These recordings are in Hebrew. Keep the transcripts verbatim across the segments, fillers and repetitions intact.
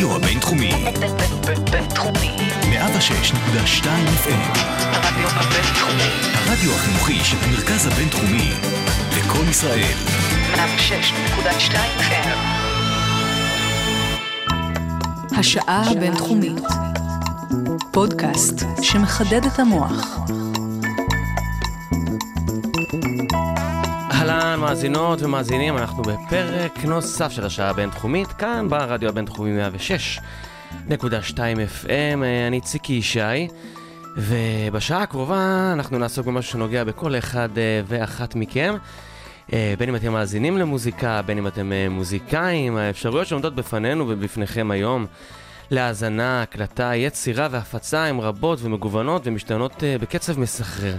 הרדיו הבינתחומי בינתחומי מאה ושש נקודה שתיים אף אם הרדיו הבינתחומי הרדיו החינוכי של המרכז הבינתחומי לכל ישראל מאה ושש נקודה שתיים אף אם השעה הבינתחומית פודקאסט שמחדד את המוח. אהלן, מאזינות ומאזינים, אנחנו בפרק נוסף של השעה הבינתחומית, כאן ברדיו הבינתחומי מאה ושש נקודה שתיים אף אם, אני ציקי אישי, ובשעה הקרובה אנחנו נעסוק במשהו שנוגע בכל אחד ואחת מכם, בין אם אתם מאזינים למוזיקה, בין אם אתם מוזיקאים, האפשרויות שעומדות בפנינו ובפניכם היום, להאזנה, הקלטה, יצירה והפצה הן רבות ומגוונות ומשתנות בקצב מסחרר.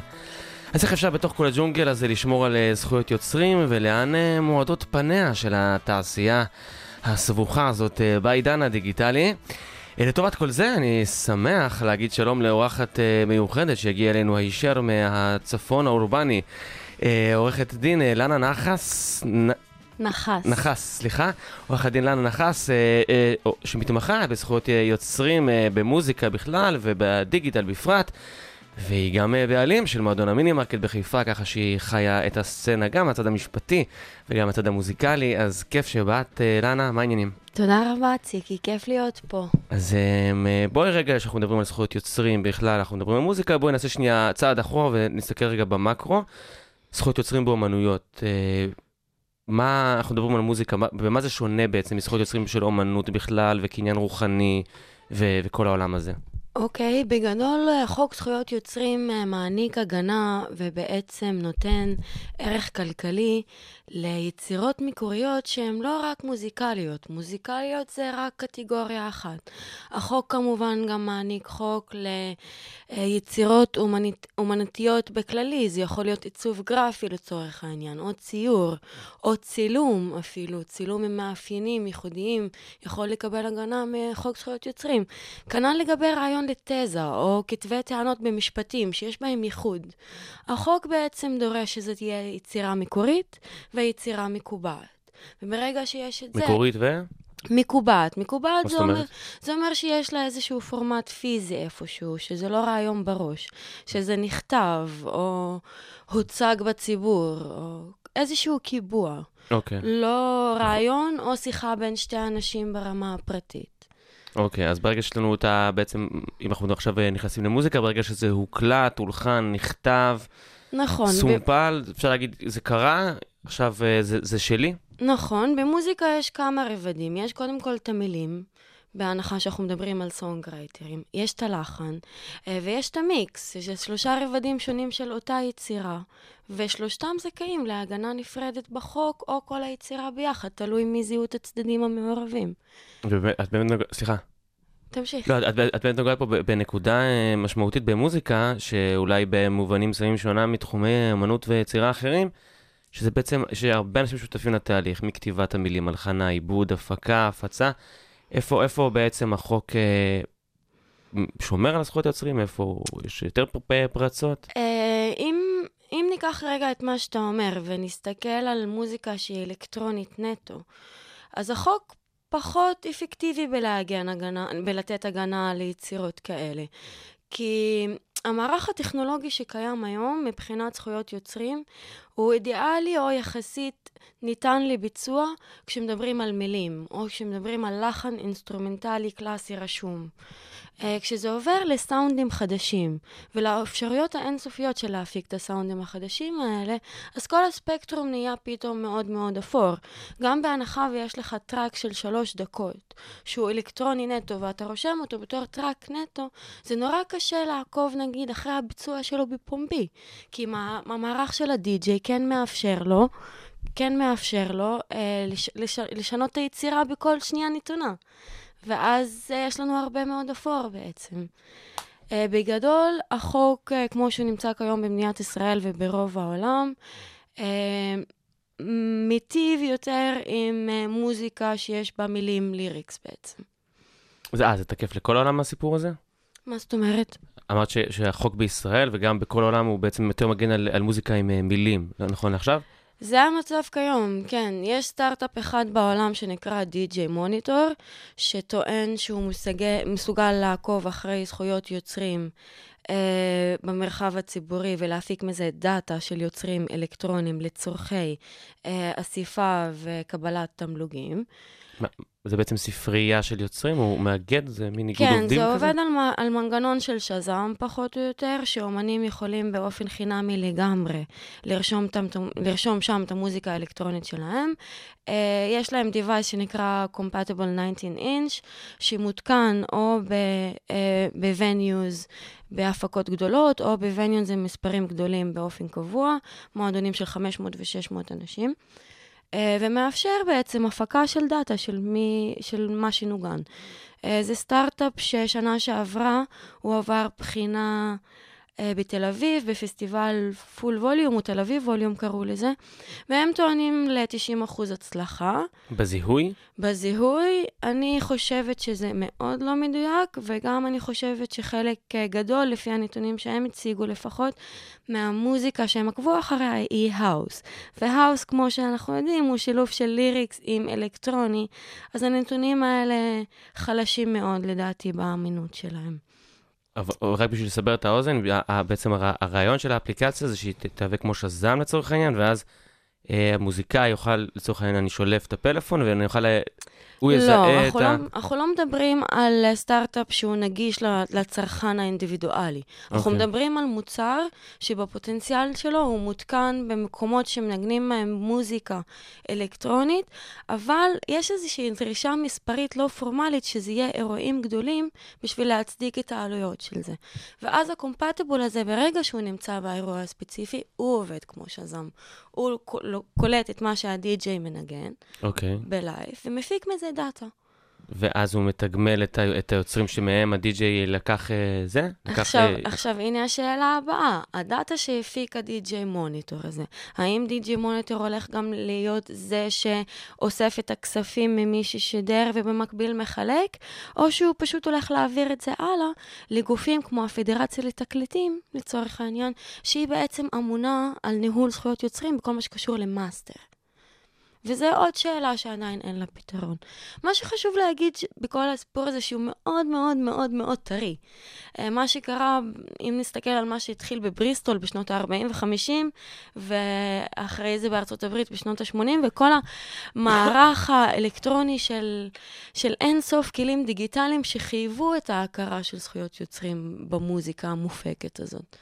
אז איך אפשר בתוך כל הג'ונגל הזה לשמור על זכויות יוצרים ולאן מועדות פניה של התעשייה הסבוכה הזאת בעידן הדיגיטלי? לטובת כל זה אני שמח להגיד שלום לאורחת מיוחדת שהגיעה אלינו הישר מהצפון האורבני, עורכת דין לנה נחס, נחס. נחס, סליחה. עורכת דין לנה נחס, אה, אה, שמתמחה בזכויות יוצרים אה, במוזיקה בכלל ובדיגיטל בפרט, והיא גם אה, בעלים של מועדון המינימרקט בחיפה, ככה שהיא חיה את הסצנה, גם הצד המשפטי וגם הצד המוזיקלי, אז כיף שבאת, אה, לנה, מה העניינים? תודה רבה, ציקי, כיף להיות פה. אז אה, בואי רגע, שאנחנו מדברים על זכויות יוצרים בכלל, אנחנו מדברים על מוזיקה, בואי נעשה שנייה צעד אחורה ונסתכל רגע במקרו, זכויות יוצרים באומנויות, אה, מה אנחנו מדברים על מוזיקה, ומה זה שונה בעצם מזכויות יוצרים של אומנות בכלל וקניין רוחני ו- וכל העולם הזה? אוקיי, okay, בגדול חוק זכויות יוצרים מעניק הגנה ובעצם נותן ערך כלכלי ליצירות מקוריות שהן לא רק מוזיקליות. מוזיקליות זה רק קטגוריה אחת. החוק כמובן גם מעניק חוק ליצירות אומנית, אומנתיות בכללי. זה יכול להיות עיצוב גרפי לצורך העניין, או ציור, או צילום אפילו. צילום עם מאפיינים ייחודיים יכול לקבל הגנה מחוק זכויות יוצרים. כנ"ל לגבי רעיון לתזה או כתבי טענות במשפטים שיש בהם ייחוד. החוק בעצם דורש שזה תהיה יצירה מקורית ויצירה מקובעת. ומרגע שיש את זה... מקורית ו... מקובעת. מקובעת זה אומר, זה אומר שיש לה איזשהו פורמט פיזי איפשהו, שזה לא רעיון בראש, שזה נכתב או הוצג בציבור, או איזשהו קיבוע. אוקיי. לא רעיון או שיחה בין שתי אנשים ברמה הפרטית. אוקיי, okay, אז ברגע שלנו אותה, בעצם, אם אנחנו עכשיו נכנסים למוזיקה, ברגע שזה הוקלט, הולחן, נכתב, נכון, סומפל, ב... אפשר להגיד, זה קרה, עכשיו זה, זה שלי? נכון, במוזיקה יש כמה רבדים, יש קודם כל את המילים, בהנחה שאנחנו מדברים על סונגרייטרים, יש את הלחן, ויש את המיקס, יש שלושה רבדים שונים של אותה יצירה, ושלושתם זכאים להגנה נפרדת בחוק, או כל היצירה ביחד, תלוי מזהות הצדדים המעורבים. ואת באמת נוגעת, סליחה. תמשיך. לא, את, את באמת נוגעת פה בנקודה משמעותית במוזיקה, שאולי במובנים מסוימים שונה מתחומי אמנות ויצירה אחרים, שזה בעצם, שהרבה אנשים שותפים לתהליך, מכתיבת המילים, הלחנה, עיבוד, הפקה, הפצה, איפה, איפה בעצם החוק שומר על הזכויות היוצרים? איפה יש יותר פרצות? אם, אם ניקח רגע את מה שאתה אומר ונסתכל על מוזיקה שהיא אלקטרונית נטו, אז החוק פחות אפקטיבי בלהגן הגנה, בלתת הגנה ליצירות כאלה. כי המערך הטכנולוגי שקיים היום מבחינת זכויות יוצרים הוא אידיאלי או יחסית ניתן לביצוע כשמדברים על מילים או כשמדברים על לחן אינסטרומנטלי קלאסי רשום. כשזה עובר לסאונדים חדשים ולאפשרויות האינסופיות של להפיק את הסאונדים החדשים האלה, אז כל הספקטרום נהיה פתאום מאוד מאוד אפור. גם בהנחה ויש לך טראק של שלוש דקות, שהוא אלקטרוני נטו ואתה רושם אותו בתור טראק נטו, זה נורא קשה לעקוב נגיד אחרי הביצוע שלו בפומבי, כי מה, המערך של הדי-ג'יי כן מאפשר לו, כן מאפשר לו אה, לש, לש, לשנות את היצירה בכל שנייה נתונה. ואז יש לנו הרבה מאוד אפור בעצם. בגדול, החוק, כמו שהוא נמצא כיום במדינת ישראל וברוב העולם, מיטיב יותר עם מוזיקה שיש בה מילים ליריקס בעצם. אה, זה תקף לכל העולם הסיפור הזה? מה זאת אומרת? אמרת שהחוק בישראל וגם בכל העולם הוא בעצם יותר מגן על מוזיקה עם מילים, נכון עכשיו? זה המצב כיום, כן. יש סטארט-אפ אחד בעולם שנקרא די ג'יי Monitor, שטוען שהוא מסוגל, מסוגל לעקוב אחרי זכויות יוצרים אה, במרחב הציבורי, ולהפיק מזה דאטה של יוצרים אלקטרונים לצורכי אה, אסיפה וקבלת תמלוגים. מה? זה בעצם ספרייה של יוצרים, הוא מאגד, זה מין איגוד עובדים כזה? כן, זה עובד על, על מנגנון של שזם, פחות או יותר, שאומנים יכולים באופן חינמי לגמרי לרשום, תם, לרשום שם את המוזיקה האלקטרונית שלהם. אה, יש להם דיווייס שנקרא Compatible תשע עשרה אינץ', שמותקן או ב-venues, בהפקות גדולות, או ב-venues זה מספרים גדולים באופן קבוע, מועדונים של חמש מאות ושש מאות אנשים. ומאפשר בעצם הפקה של דאטה של, מי, של מה שנוגן. זה סטארט-אפ ששנה שעברה הוא עבר בחינה בתל אביב, בפסטיבל פול ווליום, או תל אביב ווליום קראו לזה, והם טוענים ל-תשעים אחוז הצלחה. בזיהוי? בזיהוי. אני חושבת שזה מאוד לא מדויק, וגם אני חושבת שחלק גדול, לפי הנתונים שהם הציגו לפחות, מהמוזיקה שהם עקבו אחריה היא האוס. והאוס, כמו שאנחנו יודעים, הוא שילוב של ליריקס עם אלקטרוני, אז הנתונים האלה חלשים מאוד לדעתי באמינות שלהם. רק בשביל לסבר את האוזן, בעצם הרעיון של האפליקציה זה שהיא תהווה כמו שזם לצורך העניין, ואז המוזיקאי יוכל, לצורך העניין, אני שולף את הפלאפון, ואני יוכל... הוא יזהה את ה... לא, אנחנו לא מדברים על סטארט-אפ שהוא נגיש לצרכן האינדיבידואלי. אנחנו מדברים על מוצר שבפוטנציאל שלו הוא מותקן במקומות שמנגנים מהם מוזיקה אלקטרונית, אבל יש איזושהי דרישה מספרית לא פורמלית שזה יהיה אירועים גדולים בשביל להצדיק את העלויות של זה. ואז הקומפטיבול הזה, ברגע שהוא נמצא באירוע הספציפי, הוא עובד כמו שזם. הוא קולט את מה שהדי-ג'יי מנגן בלייב, ומפיק מזה דאטה. ואז הוא מתגמל את, ה... את היוצרים שמהם הדי-ג'יי לקח זה? לקח... עכשיו, עכשיו, הנה השאלה הבאה. הדאטה שהפיק הדי-ג'יי מוניטור הזה, האם די-ג'יי מוניטור הולך גם להיות זה שאוסף את הכספים ממי ששדר ובמקביל מחלק, או שהוא פשוט הולך להעביר את זה הלאה לגופים כמו הפדרציה לתקליטים, לצורך העניין, שהיא בעצם אמונה על ניהול זכויות יוצרים בכל מה שקשור למאסטר. וזה עוד שאלה שעדיין אין לה פתרון. מה שחשוב להגיד בכל הסיפור הזה שהוא מאוד מאוד מאוד מאוד טרי. מה שקרה, אם נסתכל על מה שהתחיל בבריסטול בשנות ה-ארבעים וחמישים, ואחרי זה בארצות הברית בשנות ה-שמונים, וכל המערך האלקטרוני של, של אינסוף כלים דיגיטליים שחייבו את ההכרה של זכויות יוצרים במוזיקה המופקת הזאת.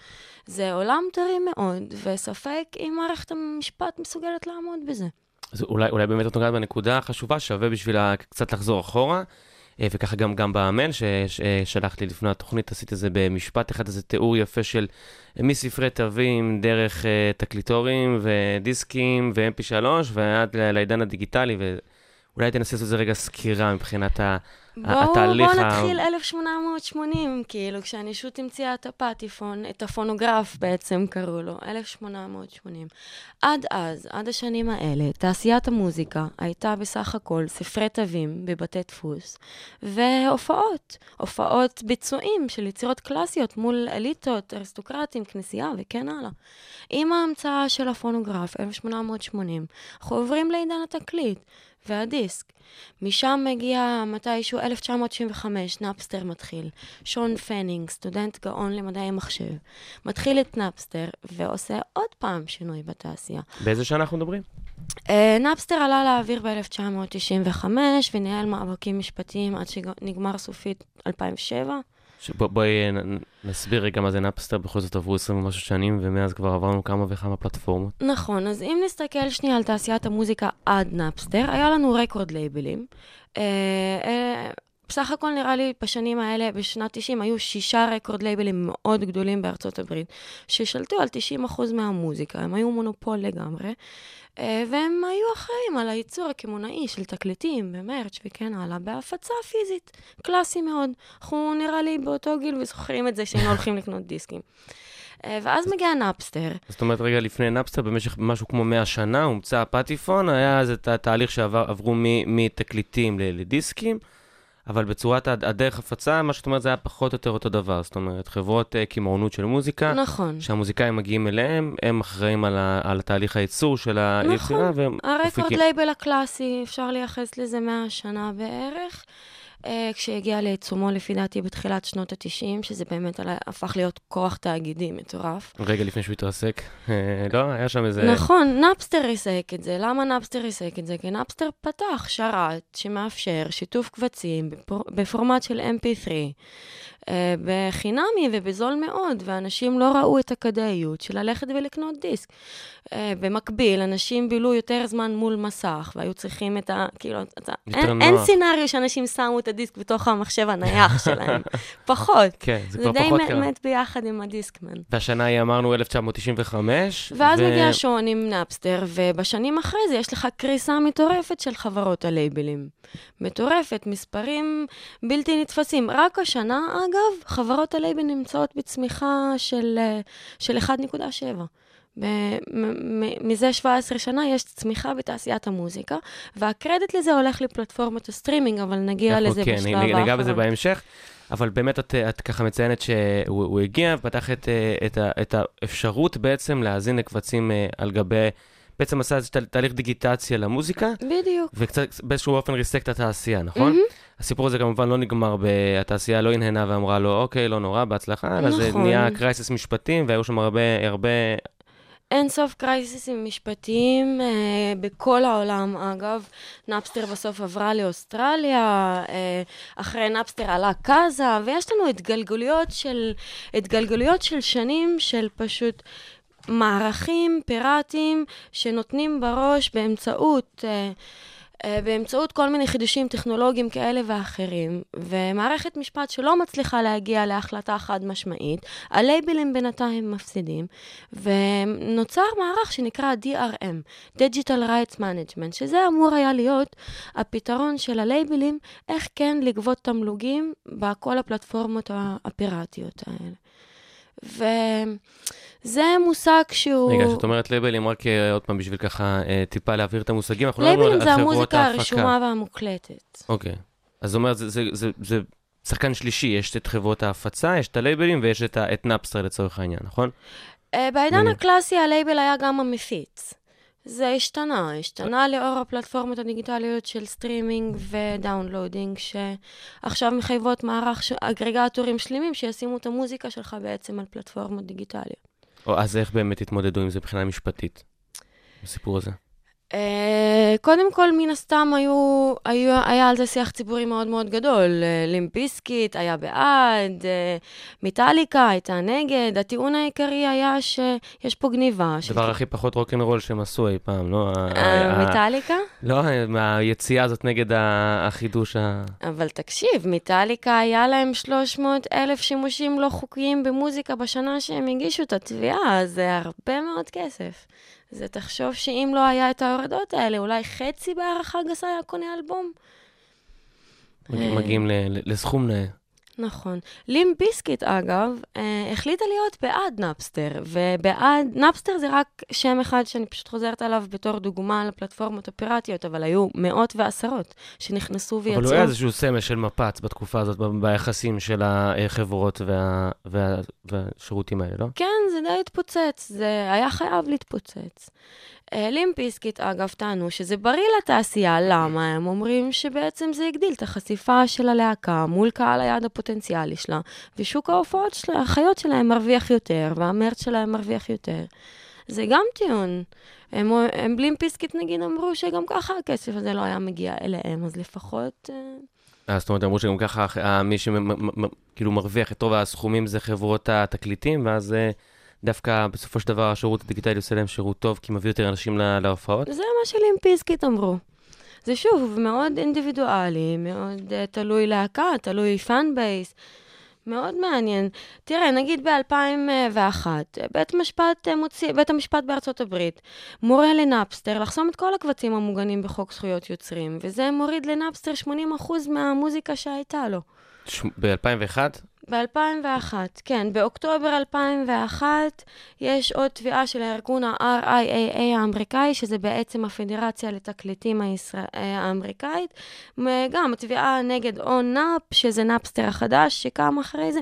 זה עולם טרי מאוד, וספק אם מערכת המשפט מסוגלת לעמוד בזה. אז אולי, אולי באמת את נוגעת בנקודה החשובה, שווה בשבילה קצת לחזור אחורה, וככה גם, גם באמן ששלחתי לפני התוכנית, עשיתי את זה במשפט אחד, איזה תיאור יפה של מספרי תווים, דרך תקליטורים ודיסקים ו-אם פי שלוש, ועד לעידן הדיגיטלי, ואולי תנסי לעשות את זה רגע סקירה מבחינת ה... בואו, בואו נתחיל אלף שמונה מאות שמונים, כאילו, כשהנישות המציאה את הפטיפון, את הפונוגרף בעצם קראו לו, אלף שמונה מאות שמונים. עד אז, עד השנים האלה, תעשיית המוזיקה הייתה בסך הכל ספרי תווים בבתי דפוס, והופעות, הופעות ביצועים של יצירות קלאסיות מול אליטות, אריסטוקרטים, כנסייה וכן הלאה. עם ההמצאה של הפונוגרף, אלף שמונה מאות שמונים, אנחנו עוברים לעידן התקליט והדיסק. משם מגיע מתישהו אלף תשע מאות תשעים וחמש, נאפסטר מתחיל. שון פנינג, סטודנט גאון למדעי מחשב, מתחיל את נאפסטר ועושה עוד פעם שינוי בתעשייה. באיזה שנה אנחנו מדברים? נאפסטר עלה לאוויר ב-אלף תשע מאות תשעים וחמש וניהל מאבקים משפטיים עד שנגמר סופית אלפיים ושבע. בואי נסביר רגע מה זה נאפסטר, בכל זאת עברו עשרים ומשהו שנים, ומאז כבר עברנו כמה וכמה פלטפורמות. נכון, אז אם נסתכל שנייה על תעשיית המוזיקה עד נאפסטר, היה לנו רקורד לייבלים. בסך הכל נראה לי בשנים האלה, בשנת תשעים, היו שישה רקורד לייבלים מאוד גדולים בארצות הברית, ששלטו על תשעים אחוז מהמוזיקה, הם היו מונופול לגמרי, והם היו אחראים על הייצור הקמונאי של תקליטים במרץ' וכן הלאה, בהפצה פיזית, קלאסי מאוד. אנחנו נראה לי באותו גיל וזוכרים את זה שהם הולכים לקנות דיסקים. ואז מגיע נאפסטר. זאת אומרת, רגע לפני נאפסטר, במשך משהו כמו מאה שנה, הומצא הפטיפון, היה זה תהליך שעברו מתקליטים לדיסקים, אבל בצורת הדרך הפצה, מה שאת אומרת, זה היה פחות או יותר אותו דבר. זאת אומרת, חברות כמרונות של מוזיקה, נכון. שהמוזיקאים מגיעים אליהם, הם אחראים על, ה, על תהליך הייצור של היצירה, נכון. והם הרקורד לייבל הקלאסי, אפשר לייחס לזה מאה שנה בערך, כשהגיע לעיצומו, לפי דעתי, בתחילת שנות ה-תשעים, שזה באמת הפך להיות כוח תאגידי מטורף. רגע לפני שהוא התרסק, לא, היה שם איזה... נכון, נאפסטר ריסק את זה. למה נאפסטר ריסק את זה? כי נאפסטר פתח שרת שמאפשר שיתוף קבצים בפורמט של אם פי שלוש, בחינמי ובזול מאוד, ואנשים לא ראו את הכדאיות של ללכת ולקנות דיסק. במקביל, אנשים בילו יותר זמן מול מסך, והיו צריכים את ה... כאילו, אין סינריו שאנשים שמו את הדיסק בתוך המחשב הנייח שלהם. פחות. כן, זה כבר פחות קרה. זה די מת ביחד עם הדיסקמן. והשנה היא אמרנו אלף תשע מאות תשעים וחמש. ואז מגיע שעון עם נאפסטר, ובשנים אחרי זה יש לך קריסה מטורפת של חברות הלייבלים. מטורפת, מספרים בלתי נתפסים. רק השנה, אגב, חברות הלייבלים נמצאות בצמיחה של, של אחת נקודה שבע. מזה שבע עשרה שנה יש צמיחה בתעשיית המוזיקה, והקרדיט לזה הולך לפלטפורמת הסטרימינג, אבל נגיע לזה בשלב האחרון. נגיע בזה בהמשך, אבל באמת את, את ככה מציינת שהוא הגיע, פתח את, את, את האפשרות בעצם להאזין לקבצים על גבי, בעצם עשה איזה תהליך דיגיטציה למוזיקה. בדיוק. וקצת באיזשהו אופן ריסק את התעשייה, נכון? Mm-hmm. הסיפור הזה כמובן לא נגמר, התעשייה לא הנהנה ואמרה לו, אוקיי, לא נורא, בהצלחה, נכון. אז זה נהיה קרייסיס משפטים, והיו שם הרבה, הרבה... אין סוף קרייסיסים משפטיים אה, בכל העולם, אגב. נאפסטר בסוף עברה לאוסטרליה, אה, אחרי נאפסטר עלה קאזה, ויש לנו התגלגלויות של, התגלגלויות של שנים של פשוט מערכים פיראטיים שנותנים בראש באמצעות... אה, באמצעות כל מיני חידושים טכנולוגיים כאלה ואחרים, ומערכת משפט שלא מצליחה להגיע להחלטה חד משמעית, הלייבלים בינתיים מפסידים, ונוצר מערך שנקרא די אר אם, Digital Rights Management, שזה אמור היה להיות הפתרון של הלייבלים, איך כן לגבות תמלוגים בכל הפלטפורמות הפיראטיות האלה. וזה מושג שהוא... רגע, שאת אומרת לייבלים, רק עוד פעם בשביל ככה טיפה להעביר את המושגים. לייבלים זה המוזיקה הרשומה והמוקלטת. אוקיי. אז זאת אומרת, זה שחקן שלישי, יש את חברות ההפצה, יש את הלייבלים ויש את נאפסטר לצורך העניין, נכון? בעידן הקלאסי הלייבל היה גם המפיץ. זה השתנה, השתנה לאור הפלטפורמות הדיגיטליות של סטרימינג ודאונלודינג, שעכשיו מחייבות מערך אגרגטורים שלמים שישימו את המוזיקה שלך בעצם על פלטפורמות דיגיטליות. אז איך באמת התמודדו עם זה מבחינה משפטית, בסיפור הזה? קודם כל, מן הסתם, היה על זה שיח ציבורי מאוד מאוד גדול. לימפ ביזקיט היה בעד, מטאליקה הייתה נגד. הטיעון העיקרי היה שיש פה גניבה. דבר הכי פחות רוק'נ'רול שהם עשו אי פעם, לא? מטאליקה? לא, היציאה הזאת נגד החידוש ה... אבל תקשיב, מטאליקה היה להם שלוש מאות אלף שימושים לא חוקיים במוזיקה בשנה שהם הגישו את התביעה, זה הרבה מאוד כסף. זה תחשוב שאם לא היה את ההורדות האלה, אולי חצי בערכה גסה היה קונה אלבום. מגיעים לסכום נאה. נכון. לימפ ביזקיט, אגב, החליטה להיות בעד נאפסטר, ובעד... נאפסטר זה רק שם אחד שאני פשוט חוזרת עליו בתור דוגמה לפלטפורמות הפיראטיות, אבל היו מאות ועשרות שנכנסו ויצאו. אבל לא היה איזשהו סמל של מפץ בתקופה הזאת, ביחסים של החברות וה... וה... והשירותים האלה, לא? כן, זה די התפוצץ. זה היה חייב להתפוצץ. לימפ ביזקיט, אגב, טענו שזה בריא לתעשייה. למה? הם אומרים שבעצם זה הגדיל את החשיפה של הלהקה מול קהל היעד הפוטנציאלי שלה, ושוק ההופעות של החיות שלהם מרוויח יותר, והמרץ שלהם מרוויח יותר. זה גם טיעון. הם, הם לימפ ביזקיט, נגיד, אמרו שגם ככה הכסף הזה לא היה מגיע אליהם, אז לפחות... אז זאת אומרת, אמרו שגם ככה מי שכאילו מרוויח את רוב הסכומים זה חברות התקליטים, ואז... דווקא בסופו של דבר השירות הדיגיטלי עושה להם שירות טוב, כי מביא יותר אנשים להופעות. זה מה שלימפ ביזקיט אמרו. זה שוב, מאוד אינדיבידואלי, מאוד uh, תלוי להקה, תלוי פאן בייס, מאוד מעניין. תראה, נגיד ב-אלפיים ואחת, בית, משפט, מוציא, בית המשפט בארצות הברית, מורה לנאפסטר לחסום את כל הקבצים המוגנים בחוק זכויות יוצרים, וזה מוריד לנאפסטר שמונים אחוז מהמוזיקה שהייתה לו. ב-אלפיים ואחת? ב-אלפיים ואחת, כן, באוקטובר אלפיים ואחת יש עוד תביעה של הארגון ה-אר איי איי איי האמריקאי, שזה בעצם הפדרציה לתקליטים האמריקאית, גם תביעה נגד אונאפ, שזה נאפסטר החדש, שקם אחרי זה.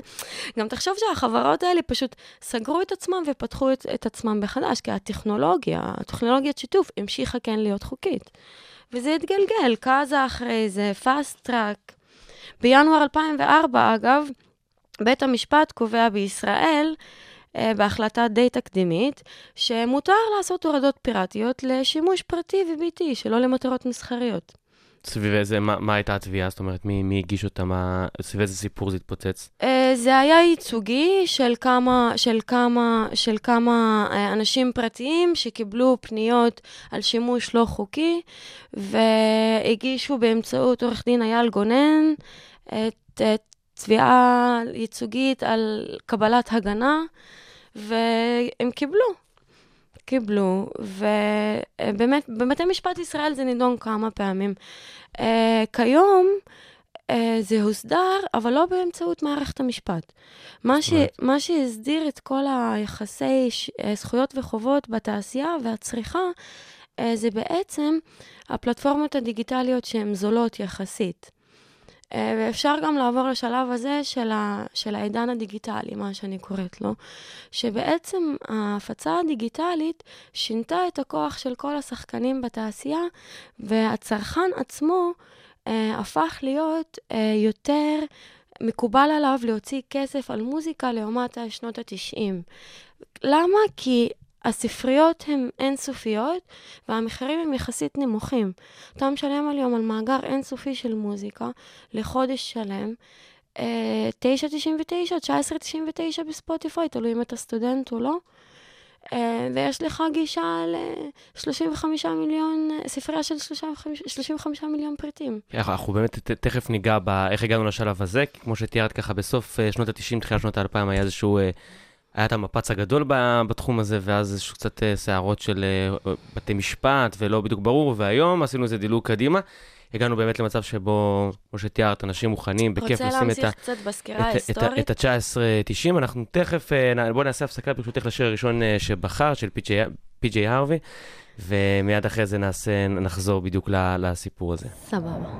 גם תחשוב שהחברות האלה פשוט סגרו את עצמם ופתחו את, את עצמם בחדש, כי הטכנולוגיה, הטכנולוגיית שיתוף, המשיכה כן להיות חוקית. וזה התגלגל, כזה אחרי זה, פאסט טראק. בינואר אלפיים וארבע, אגב, בית המשפט קובע בישראל, אה, בהחלטה די תקדימית, שמותר לעשות הורדות פיראטיות לשימוש פרטי וביתי, שלא למטרות מסחריות. סביב איזה, מה, מה הייתה התביעה? זאת אומרת, מי, מי הגיש אותה? מה, סביב איזה סיפור זה התפוצץ? אה, זה היה ייצוגי של כמה, של כמה, של כמה אה, אנשים פרטיים שקיבלו פניות על שימוש לא חוקי, והגישו באמצעות עורך דין אייל גונן את... את צביעה ייצוגית על קבלת הגנה, והם קיבלו. קיבלו, ובאמת, במתי משפט ישראל זה נידון כמה פעמים. Uh, כיום uh, זה הוסדר, אבל לא באמצעות מערכת המשפט. מה, ש, מה שהסדיר את כל היחסי ש, uh, זכויות וחובות בתעשייה והצריכה, uh, זה בעצם הפלטפורמות הדיגיטליות שהן זולות יחסית. ואפשר גם לעבור לשלב הזה של, ה, של העידן הדיגיטלי, מה שאני קוראת לו, שבעצם ההפצה הדיגיטלית שינתה את הכוח של כל השחקנים בתעשייה, והצרכן עצמו אה, הפך להיות אה, יותר מקובל עליו להוציא כסף על מוזיקה לעומת השנות התשעים. למה? כי הספריות הן אינסופיות, והמחירים הם יחסית נמוכים. אתה משלם על יום על מאגר אינסופי של מוזיקה, לחודש שלם, תשע תשעים ותשע, תשע עשרה תשעים ותשע בספוטיפיי, תלוי אם אתה סטודנט או לא, ויש לך גישה ל-שלושים וחמישה מיליון, ספרייה של שלושים וחמישה מיליון פריטים. אנחנו באמת תכף ניגע באיך הגענו לשלב הזה, כמו שתיארת ככה בסוף שנות ה-תשעים, תחילה שנות ה-אלפיים, היה איזשהו... היה את המפץ הגדול בתחום הזה, ואז יש קצת סערות של בתי משפט, ולא בדיוק ברור, והיום עשינו איזה דילוג קדימה. הגענו באמת למצב שבו, כמו שתיארת, אנשים מוכנים, בכיף נשים את, את, את ה-תשע עשרה תשעים. אנחנו תכף, בואו נעשה הפסקה ברשותך לשיר הראשון שבחר, של פי.ג'יי הרווי, ומיד אחרי זה נעשה, נחזור בדיוק לסיפור הזה. סבבה.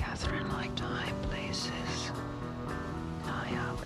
Catherine liked high places. I am.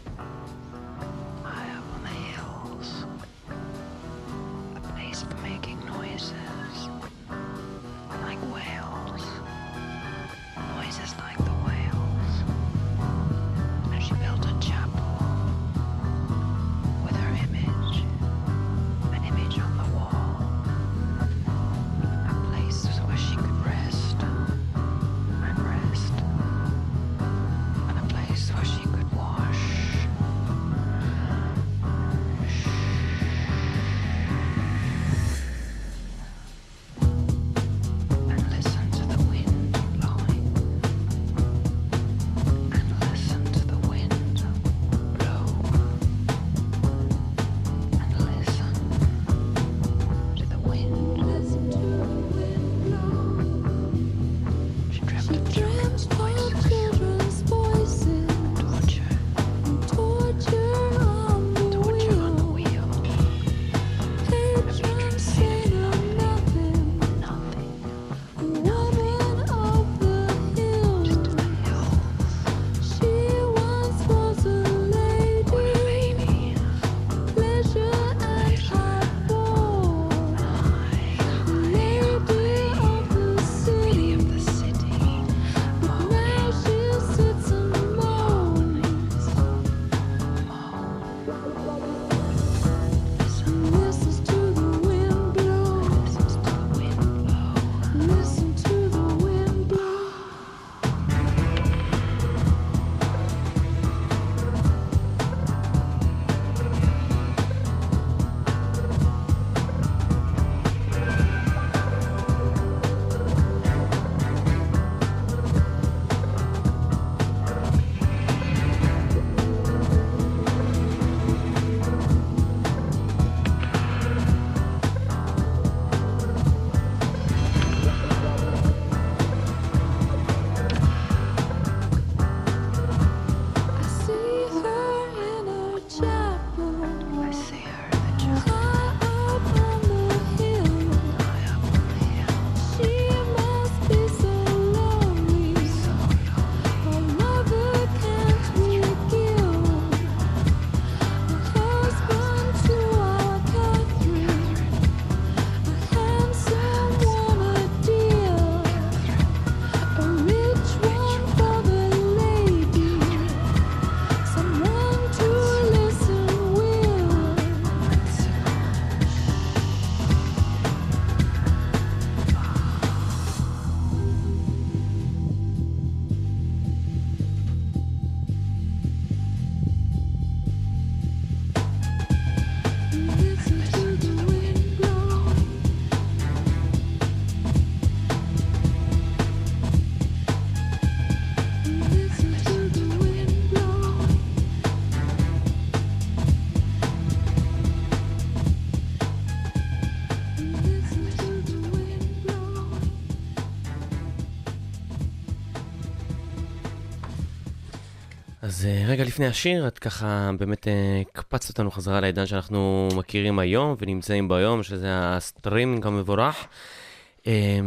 אז רגע לפני השיר, את ככה באמת קפצת אותנו חזרה לעידן שאנחנו מכירים היום ונמצאים ביום, שזה הסטרימינג המבורך,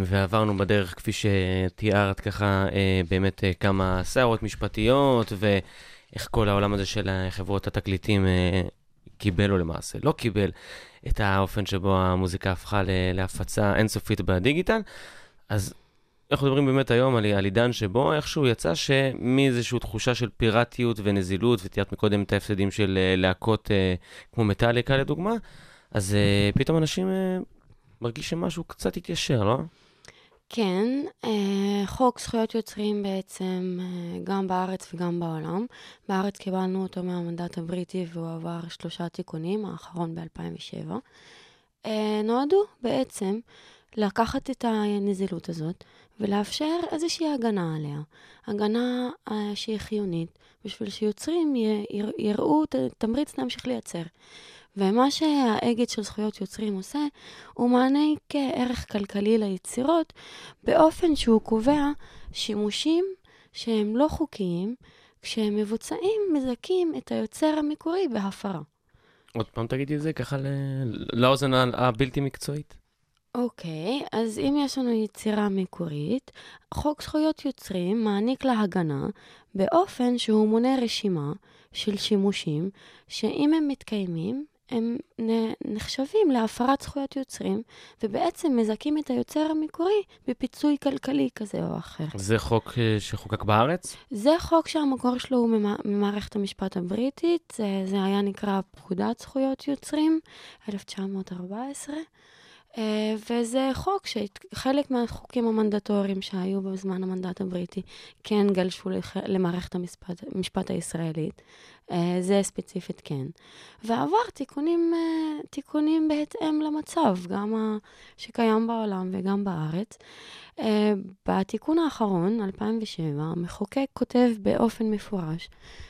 ועברנו בדרך כפי שתיארת ככה באמת כמה סערות משפטיות, ואיך כל העולם הזה של חברות התקליטים קיבל או למעשה לא קיבל את האופן שבו המוזיקה הפכה להפצה אינסופית בדיגיטל. אז אנחנו מדברים באמת היום על עידן שבו איכשהו יצא שמאיזושהי תחושה של פיראטיות ונזילות, ותיארת מקודם את ההפסדים של להקות כמו מטאליקה לדוגמה, אז פתאום אנשים מרגיש שמשהו קצת התיישר, לא? כן, חוק זכויות יוצרים בעצם גם בארץ וגם בעולם. בארץ קיבלנו אותו מהמנדט הבריטי והוא עבר שלושה תיקונים, האחרון ב-אלפיים ושבע. נועדו בעצם לקחת את הנזילות הזאת ולאפשר איזושהי הגנה עליה. הגנה שהיא חיונית בשביל שיוצרים יראו תמריץ להמשיך לייצר. ומה שהאגד של זכויות יוצרים עושה, הוא מעניק כערך כלכלי ליצירות, באופן שהוא קובע שימושים שהם לא חוקיים, כשהם מבוצעים מזכים את היוצר המקורי בהפרה. עוד פעם תגידי את זה ככה לאוזן הבלתי מקצועית. אוקיי, אז אם יש לנו יצירה מקורית, חוק זכויות יוצרים מעניק לה הגנה באופן שהוא מונה רשימה של שימושים, שאם הם מתקיימים, הם נחשבים להפרת זכויות יוצרים, ובעצם מזכים את היוצר המקורי בפיצוי כלכלי כזה או אחר. זה חוק שחוקק בארץ? זה חוק שהמקור שלו הוא ממערכת המשפט הבריטית, זה, זה היה נקרא פקודת זכויות יוצרים, אלף תשע מאות ארבע עשרה, וזה חוק שחלק מהחוקים המנדטוריים שהיו בזמן המנדט הבריטי כן גלשו למערכת המשפט, המשפט הישראלית, זה ספציפית כן. ועבר תיקונים, תיקונים בהתאם למצב, גם שקיים בעולם וגם בארץ. בתיקון האחרון, אלפיים ושבע, המחוקק כותב באופן מפורש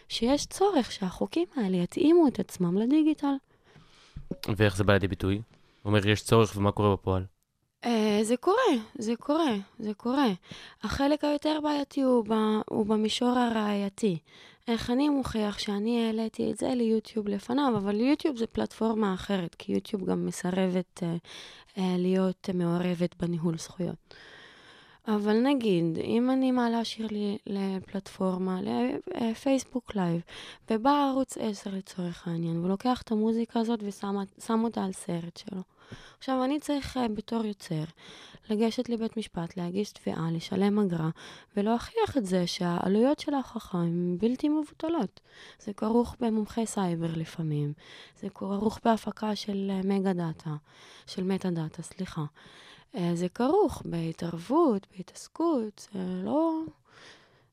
שיש צורך שהחוקים האלה יתאימו את עצמם לדיגיטל. ואיך זה בא לידי ביטוי? אומר, יש צורך, ומה קורה בפועל? זה קורה, זה קורה, זה קורה. החלק היותר בעייתי הוא במישור הראייתי. איך אני מוכיח שאני העליתי את זה ליוטיוב לפניו, אבל ליוטיוב זה פלטפורמה אחרת, כי יוטיוב גם מסרבת להיות מעורבת בניהול זכויות. אבל נגיד, אם אני מעלה שיר לפלטפורמה, לפייסבוק לייב, ובא ערוץ עשר לצורך העניין, ולוקח את המוזיקה הזאת ושם אותה על סרט שלו. עכשיו, אני צריך בתור יוצר לגשת לבית משפט, להגיש תביעה, לשלם אגרה, ולהוכיח את זה שהעלויות של ההוכחה הן בלתי מבוטלות. זה כרוך במומחי סייבר לפעמים, זה כרוך בהפקה של מגה דאטה, של מטה דאטה, סליחה. זה כרוך בהתערבות, בהתעסקות, זה לא,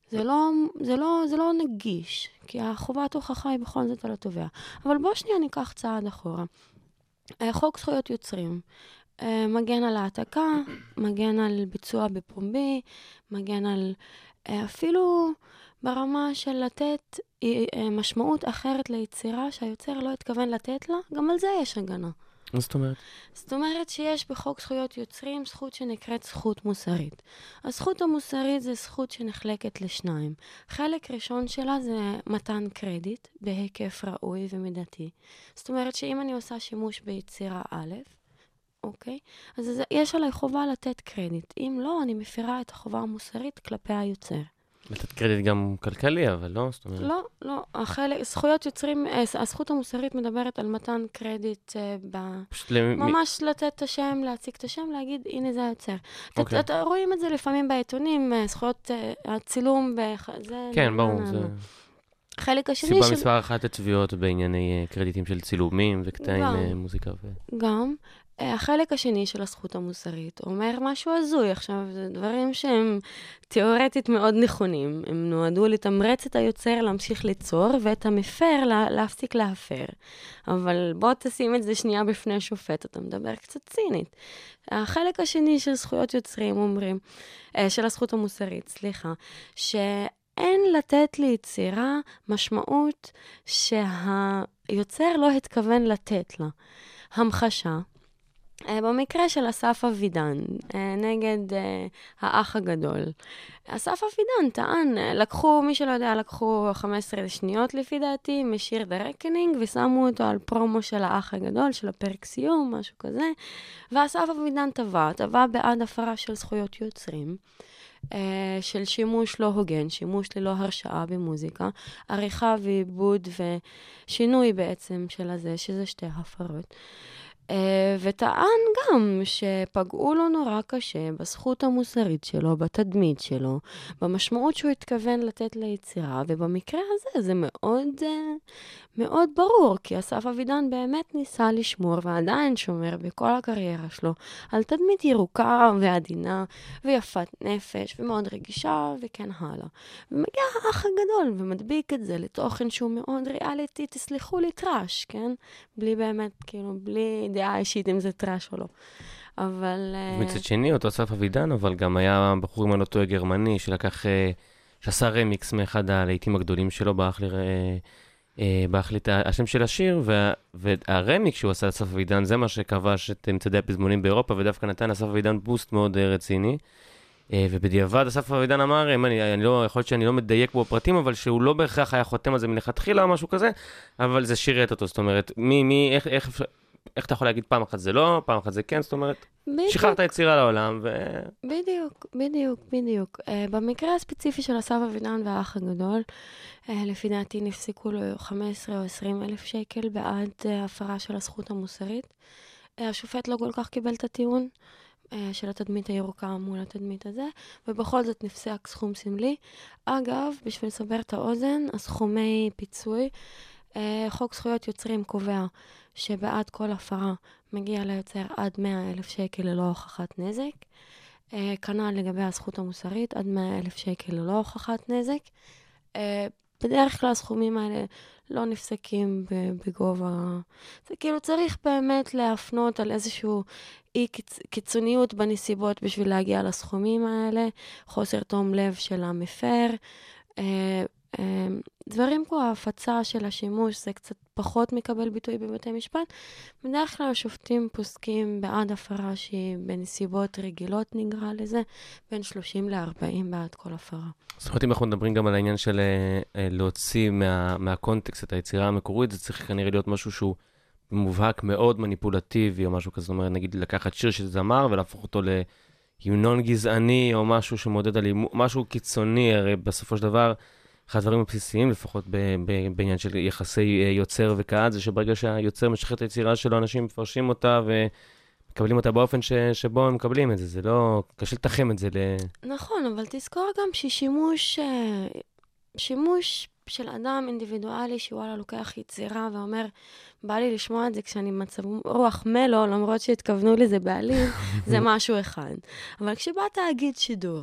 זה לא, זה לא, זה לא נגיש, כי החובת הוכחה היא בכל זאת על התובע. אבל בוא שנייה ניקח צעד אחורה. חוק זכויות יוצרים מגן על העתקה, מגן על ביצוע בפומבי, מגן על אפילו ברמה של לתת משמעות אחרת ליצירה שהיוצר לא התכוון לתת לה, גם על זה יש הגנה. מה זאת אומרת? זאת אומרת שיש בחוק זכויות יוצרים זכות שנקראת זכות מוסרית. הזכות המוסרית זה זכות שנחלקת לשניים. חלק ראשון שלה זה מתן קרדיט בהיקף ראוי ומידתי. זאת אומרת שאם אני עושה שימוש ביצירה א', אוקיי? אז יש עליי חובה לתת קרדיט. אם לא, אני מפירה את החובה המוסרית כלפי היוצר. לתת קרדיט גם כלכלי, אבל לא, זאת אומרת. לא, לא, החלק, זכויות יוצרים, הזכות המוסרית מדברת על מתן קרדיט, ממש לתת את השם, להציג את השם, להגיד, הנה זה היוצר. רואים את זה לפעמים בעיתונים, זכויות הצילום, זה... כן, ברור, זה... חלק השני... סיבה מספר אחת התביעות בענייני קרדיטים של צילומים וקטעים מוזיקה ו... גם. החלק השני של הזכות המוסרית אומר משהו הזוי. עכשיו, זה דברים שהם תיאורטית מאוד נכונים. הם נועדו לתמרץ את היוצר להמשיך ליצור, ואת המפר לה, להפסיק להפר. אבל בוא תשים את זה שנייה בפני שופט, אתה מדבר קצת צינית. החלק השני של זכויות יוצרים אומרים, של הזכות המוסרית, סליחה, ש... אין לתת ליצירה משמעות שהיוצר לא התכוון לתת לה. המחשה, במקרה של אסף אבידן, נגד האח הגדול. אסף אבידן טען, לקחו, מי שלא יודע, לקחו חמש עשרה שניות לפי דעתי, משיר דה רקנינג, ושמו אותו על פרומו של האח הגדול, של הפרק סיום, משהו כזה. ואסף אבידן טבע, טבע בעד הפרה של זכויות יוצרים, של שימוש לא הוגן, שימוש ללא הרשאה במוזיקה, עריכה ועיבוד ושינוי בעצם של הזה, שזה שתי הפרות. וטען גם שפגעו לו נורא קשה בזכות המוסרית שלו, בתדמית שלו, במשמעות שהוא התכוון לתת ליצירה, ובמקרה הזה זה מאוד, מאוד ברור, כי אסף אבידן באמת ניסה לשמור, ועדיין שומר בכל הקריירה שלו, על תדמית ירוקה ועדינה, ויפת נפש, ומאוד רגישה, וכן הלאה. ומגיע האח הגדול, ומדביק את זה לתוכן שהוא מאוד ריאליטי, תסלחו לי טרש, כן? בלי באמת, כאילו, בלי דעה אישית אם זה טרש או לא. אבל... מצד שני, אותו אסף אבידן, אבל גם היה בחור עם הנוטוי הגרמני, שלקח, שעשה רמיקס מאחד הלהיטים הגדולים שלו, באח לראה... בהחליט השם של השיר, והרמיק שהוא עשה אסף אבידן, זה מה שכבש את מצעדי הפזמונים באירופה, ודווקא נתן אסף אבידן בוסט מאוד רציני, ובדיעבד אסף אבידן אמר, יכול להיות שאני לא מדייק בו פרטים, אבל שהוא לא בהכרח היה חותם על זה מלכתחילה או משהו כזה, אבל זה שירת אותו, זאת אומרת, איך אתה יכול להגיד פעם אחת זה לא, פעם אחת זה כן, זאת אומרת, שחררת יצירה לעולם. בדיוק, בדיוק, בדיוק. במקרה הספציפי של אסף אבידן והאח הגדול, לפי דעתי נפסיקו לו חמישה עשר או עשרים אלף שקל בעד הפרה של הזכות המוסרית. השופט לא כל כך קיבל את הטיעון של התדמית הירוקה מול התדמית הזה, ובכל זאת נפסק סכום סמלי. אגב, בשביל לסבר את האוזן, הסכומי פיצוי, חוק זכויות יוצרים קובע שבעד כל הפרה מגיע ליוצר עד מאה אלף שקל ללא הוכחת נזק. כנ"ל לגבי הזכות המוסרית, עד מאה אלף שקל ללא הוכחת נזק. בדרך כלל הסכומים האלה לא נפסקים בגובה. זה כאילו צריך באמת להפנות על איזשהו אי קיצוניות בנסיבות בשביל להגיע לסכומים האלה, חוסר תום לב של המפר, דברים כמו ההפצה של השימוש, זה קצת פחות מקבל ביטוי בבתי משפט. בדרך כלל השופטים פוסקים בעד הפרה שהיא בנסיבות רגילות, נגרע לזה, בין שלושים לארבעים בעד כל הפרה. זאת אומרת, אם אנחנו מדברים גם על העניין של להוציא מהקונטקסט את היצירה המקורית, זה צריך כנראה להיות משהו שהוא מובהק מאוד מניפולטיבי או משהו כזה. זאת אומרת, נגיד לקחת שיר של זמר ולהפוך אותו ליונון גזעני או משהו שמודד על משהו קיצוני, הרי בסופו של דבר... אחד הדברים הבסיסיים, לפחות בעניין של יחסי יוצר וקהל, זה שברגע שהיוצר משחרר את היצירה שלו, אנשים מפרשים אותה ומקבלים אותה באופן שבו הם מקבלים את זה. זה לא... קשה לתחם את זה ל... נכון, אבל תזכור גם ששימוש... שימוש של אדם אינדיבידואלי שוואלה לוקח יצירה ואומר, בא לי לשמוע את זה כשאני מצב רוח מלו, למרות שהתכוונו לזה בעלים, זה משהו אחד. אבל כשבאת להגיד שידור,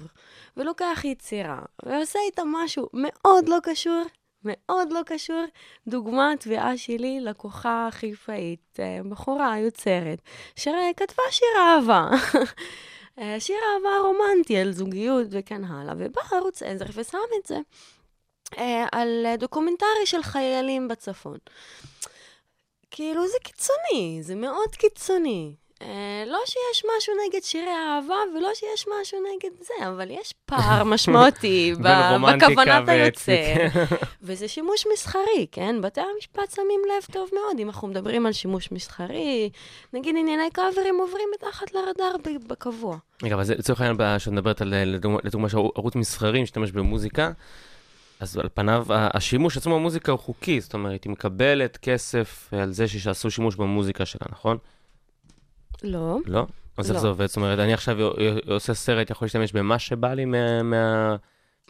ולוקח יצירה, ועושה איתה משהו מאוד לא קשור, מאוד לא קשור, דוגמה תביעה שלי לקוחה חיפאית, בחורה יוצרת, שכתבה שיר אהבה. שיר אהבה רומנטי על זוגיות וכן הלאה, ובא ערוץ עזר ושם את זה. על דוקומנטרי של חיילים בצפון. כאילו זה קיצוני, זה מאוד קיצוני. לא שיש משהו נגד שירי אהבה, ולא שיש משהו נגד זה, אבל יש פער משמעותי בכוונת היוצר. וזה שימוש מסחרי, כן? בתי המשפט שמים לב טוב מאוד, אם אנחנו מדברים על שימוש מסחרי, נגיד ענייני קאברים עוברים מתחת לרדאר בקבוע. רגע, אבל זה צריך העניין שמדברת על לדוגמה שערוץ מסחרי משתמש במוזיקה, אז על פניו, השימוש עצמו במוזיקה הוא חוקי, זאת אומרת, היא מקבלת כסף על זה שעשו שימוש במוזיקה שלה, נכון? לא. לא? אז איך זה עובד? זאת אומרת, אני עכשיו עושה סרט, יכול להשתמש במה שבא לי מה...